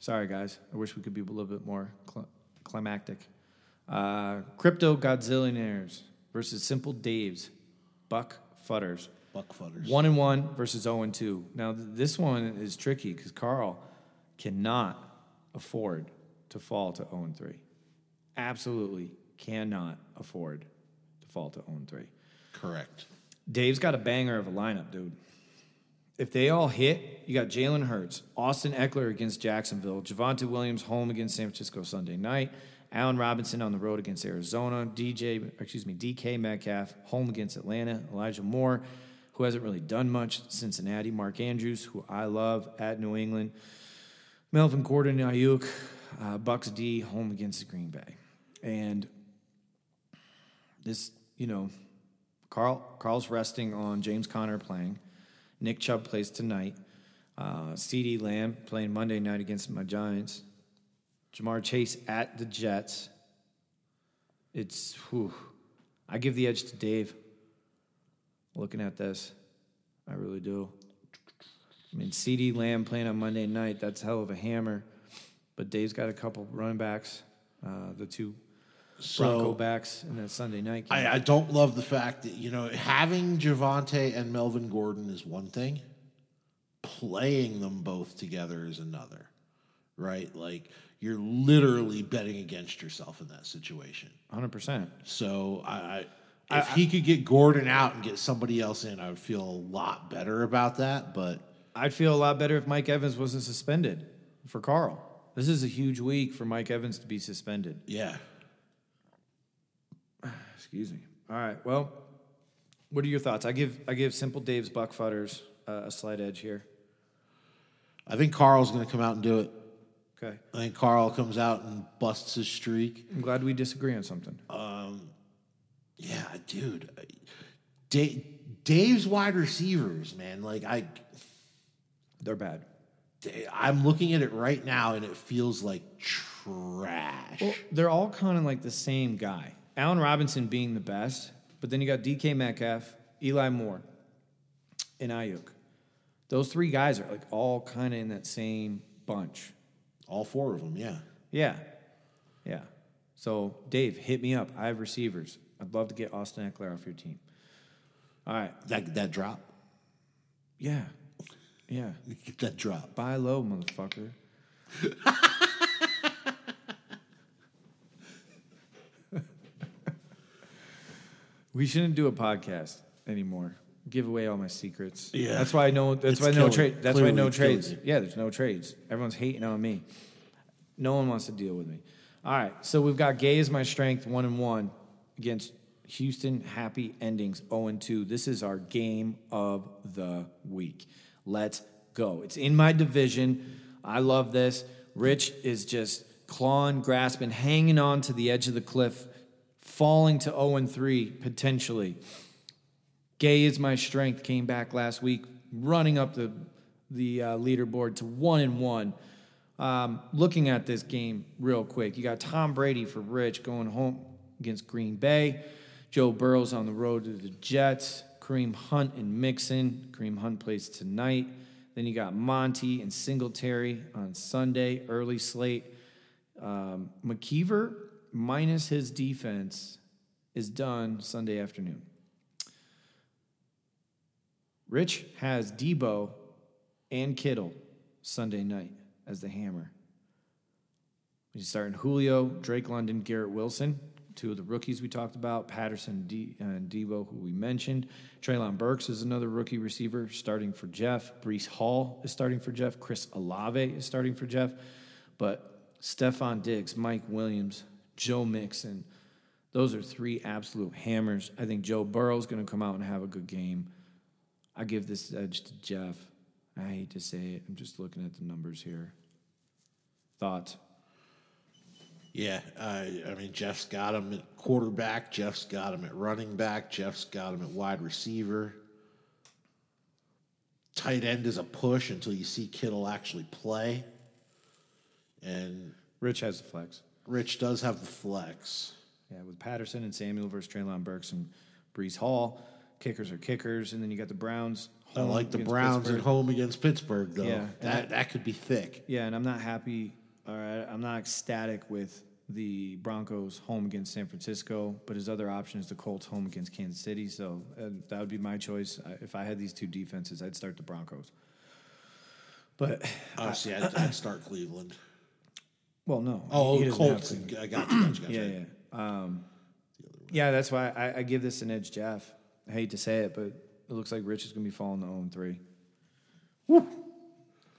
Sorry, guys. I wish we could be a little bit more climactic. Crypto Godzillionaires versus Simple Dave's Buck Futters. 1-1 versus 0-2. Now, this one is tricky because Carl cannot afford to fall to 0-3. Absolutely cannot afford to fall to 0-3. Correct. Dave's got a banger of a lineup, dude. If they all hit, you got Jalen Hurts, Austin Eckler against Jacksonville, Javonte Williams home against San Francisco Sunday night, Allen Robinson on the road against Arizona, DK Metcalf home against Atlanta, Elijah Moore, who hasn't really done much, Cincinnati, Mark Andrews, who I love, at New England, Melvin Gordon, Ayuk, Bucks D home against Green Bay. And this, you know, Carl's resting on James Conner playing. Nick Chubb plays tonight. CeeDee Lamb playing Monday night against my Giants. Jamar Chase at the Jets. I give the edge to Dave. Looking at this, I really do. I mean, CeeDee Lamb playing on Monday night, that's a hell of a hammer. But Dave's got a couple running backs, the two Bronco backs in that Sunday night game. I don't love the fact that, you know, having Javonte and Melvin Gordon is one thing. Playing them both together is another, right? Like, you're literally betting against yourself in that situation. 100%. So if he could get Gordon out and get somebody else in, I would feel a lot better about that. But I'd feel a lot better if Mike Evans wasn't suspended for Carl. This is a huge week for Mike Evans to be suspended. Yeah. Excuse me. All right. Well, what are your thoughts? I give Simple Dave's Buck Futters a slight edge here. I think Carl's going to come out and do it. Okay. I think Carl comes out and busts his streak. I'm glad we disagree on something. Yeah, dude. Dave's wide receivers, man. Like, they're bad. I'm looking at it right now, and it feels like trash. Well, they're all kind of like the same guy. Allen Robinson being the best, but then you got DK Metcalf, Eli Moore, and Ayuk. Those three guys are like all kind of in that same bunch. All four of them, yeah. Yeah. So, Dave, hit me up. I have receivers. I'd love to get Austin Eckler off your team. All right. That drop? Yeah. Get that drop. Buy low, motherfucker. We shouldn't do a podcast anymore. Give away all my secrets. Yeah, that's why I know. That's why no trades. Yeah, there's no trades. Everyone's hating on me. No one wants to deal with me. All right, so we've got Gay is my strength, 1-1 against Houston. Happy endings, 0-2. This is our game of the week. Let's go. It's in my division. I love this. Rich is just clawing, grasping, hanging on to the edge of the cliff, falling to 0-3 potentially. Gay is my strength came back last week, running up the leaderboard to 1-1. Looking at this game real quick, you got Tom Brady for Rich going home against Green Bay. Joe Burrow's on the road to the Jets. Kareem Hunt and Mixon. Kareem Hunt plays tonight. Then you got Monty and Singletary on Sunday, early slate. McKeever minus his defense is done Sunday afternoon. Rich has Debo and Kittle Sunday night as the hammer. He's starting Julio, Drake London, Garrett Wilson, two of the rookies we talked about, Patterson and Debo, who we mentioned. Treylon Burks is another rookie receiver starting for Jeff. Breece Hall is starting for Jeff. Chris Olave is starting for Jeff. But Stephon Diggs, Mike Williams, Joe Mixon, those are three absolute hammers. I think Joe Burrow's going to come out and have a good game. I give this edge to Jeff. I hate to say it. I'm just looking at the numbers here. Thoughts? Yeah, I mean, Jeff's got him at quarterback. Jeff's got him at running back. Jeff's got him at wide receiver. Tight end is a push until you see Kittle actually play. And Rich has the flex. Rich does have the flex. Yeah, with Patterson and Samuel versus Treylon Burks and Breece Hall. Kickers are kickers. And then you got the Browns. I like the Browns Pittsburgh. At home against Pittsburgh, though. Yeah, that could be thick. Yeah, and I'm not happy. All right, I'm not ecstatic with the Broncos home against San Francisco, but his other option is the Colts home against Kansas City. So that would be my choice. If I had these two defenses, I'd start the Broncos. But obviously, I'd start Cleveland. Well, no. Oh, Colts. I got you. Yeah, yeah. Yeah, that's why I give this an edge, Jeff. I hate to say it, but it looks like Rich is going to be falling to 0-3. Woo!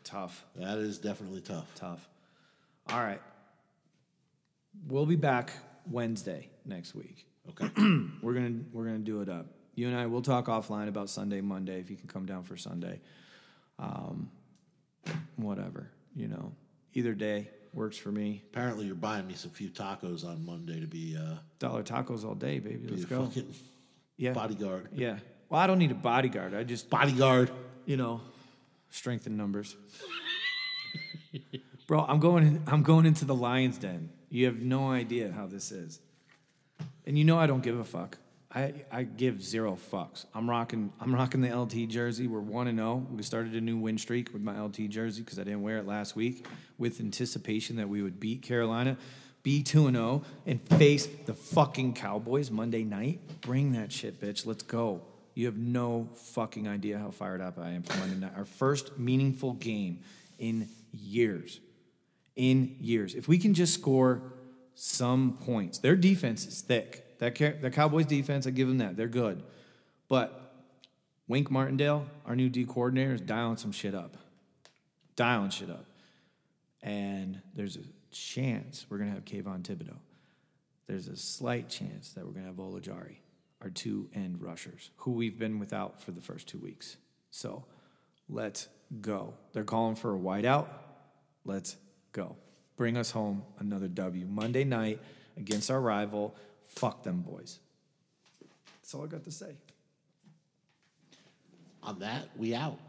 Tough. That is definitely tough. All right. We'll be back Wednesday next week. Okay. We're gonna do it up. You and I will talk offline about Sunday, Monday, if you can come down for Sunday. Whatever, you know. Either day works for me. Apparently you're buying me some few tacos on Monday to be dollar tacos all day, baby. Let's go. Fucking bodyguard. Yeah. Well, I don't need a bodyguard. I just... Bodyguard. You know, strength in numbers. Bro, I'm going into the lion's den. You have no idea how this is. And you know I don't give a fuck. I give zero fucks. I'm rocking the LT jersey. We're 1-0. We started a new win streak with my LT jersey because I didn't wear it last week with anticipation that we would beat Carolina, be 2-0, and face the fucking Cowboys Monday night. Bring that shit, bitch. Let's go. You have no fucking idea how fired up I am for Monday night. Our first meaningful game in years. If we can just score some points. Their defense is thick. That Cowboys defense, I give them that. They're good. But Wink Martindale, our new D coordinator, is dialing some shit up. And there's a chance we're going to have Kayvon Thibodeau. There's a slight chance that we're going to have Olajari. Our two end rushers, who we've been without for the first 2 weeks. So let's go. They're calling for a wideout. Let's go. Bring us home another W. Monday night against our rival. Fuck them boys. That's all I got to say. On that, we out.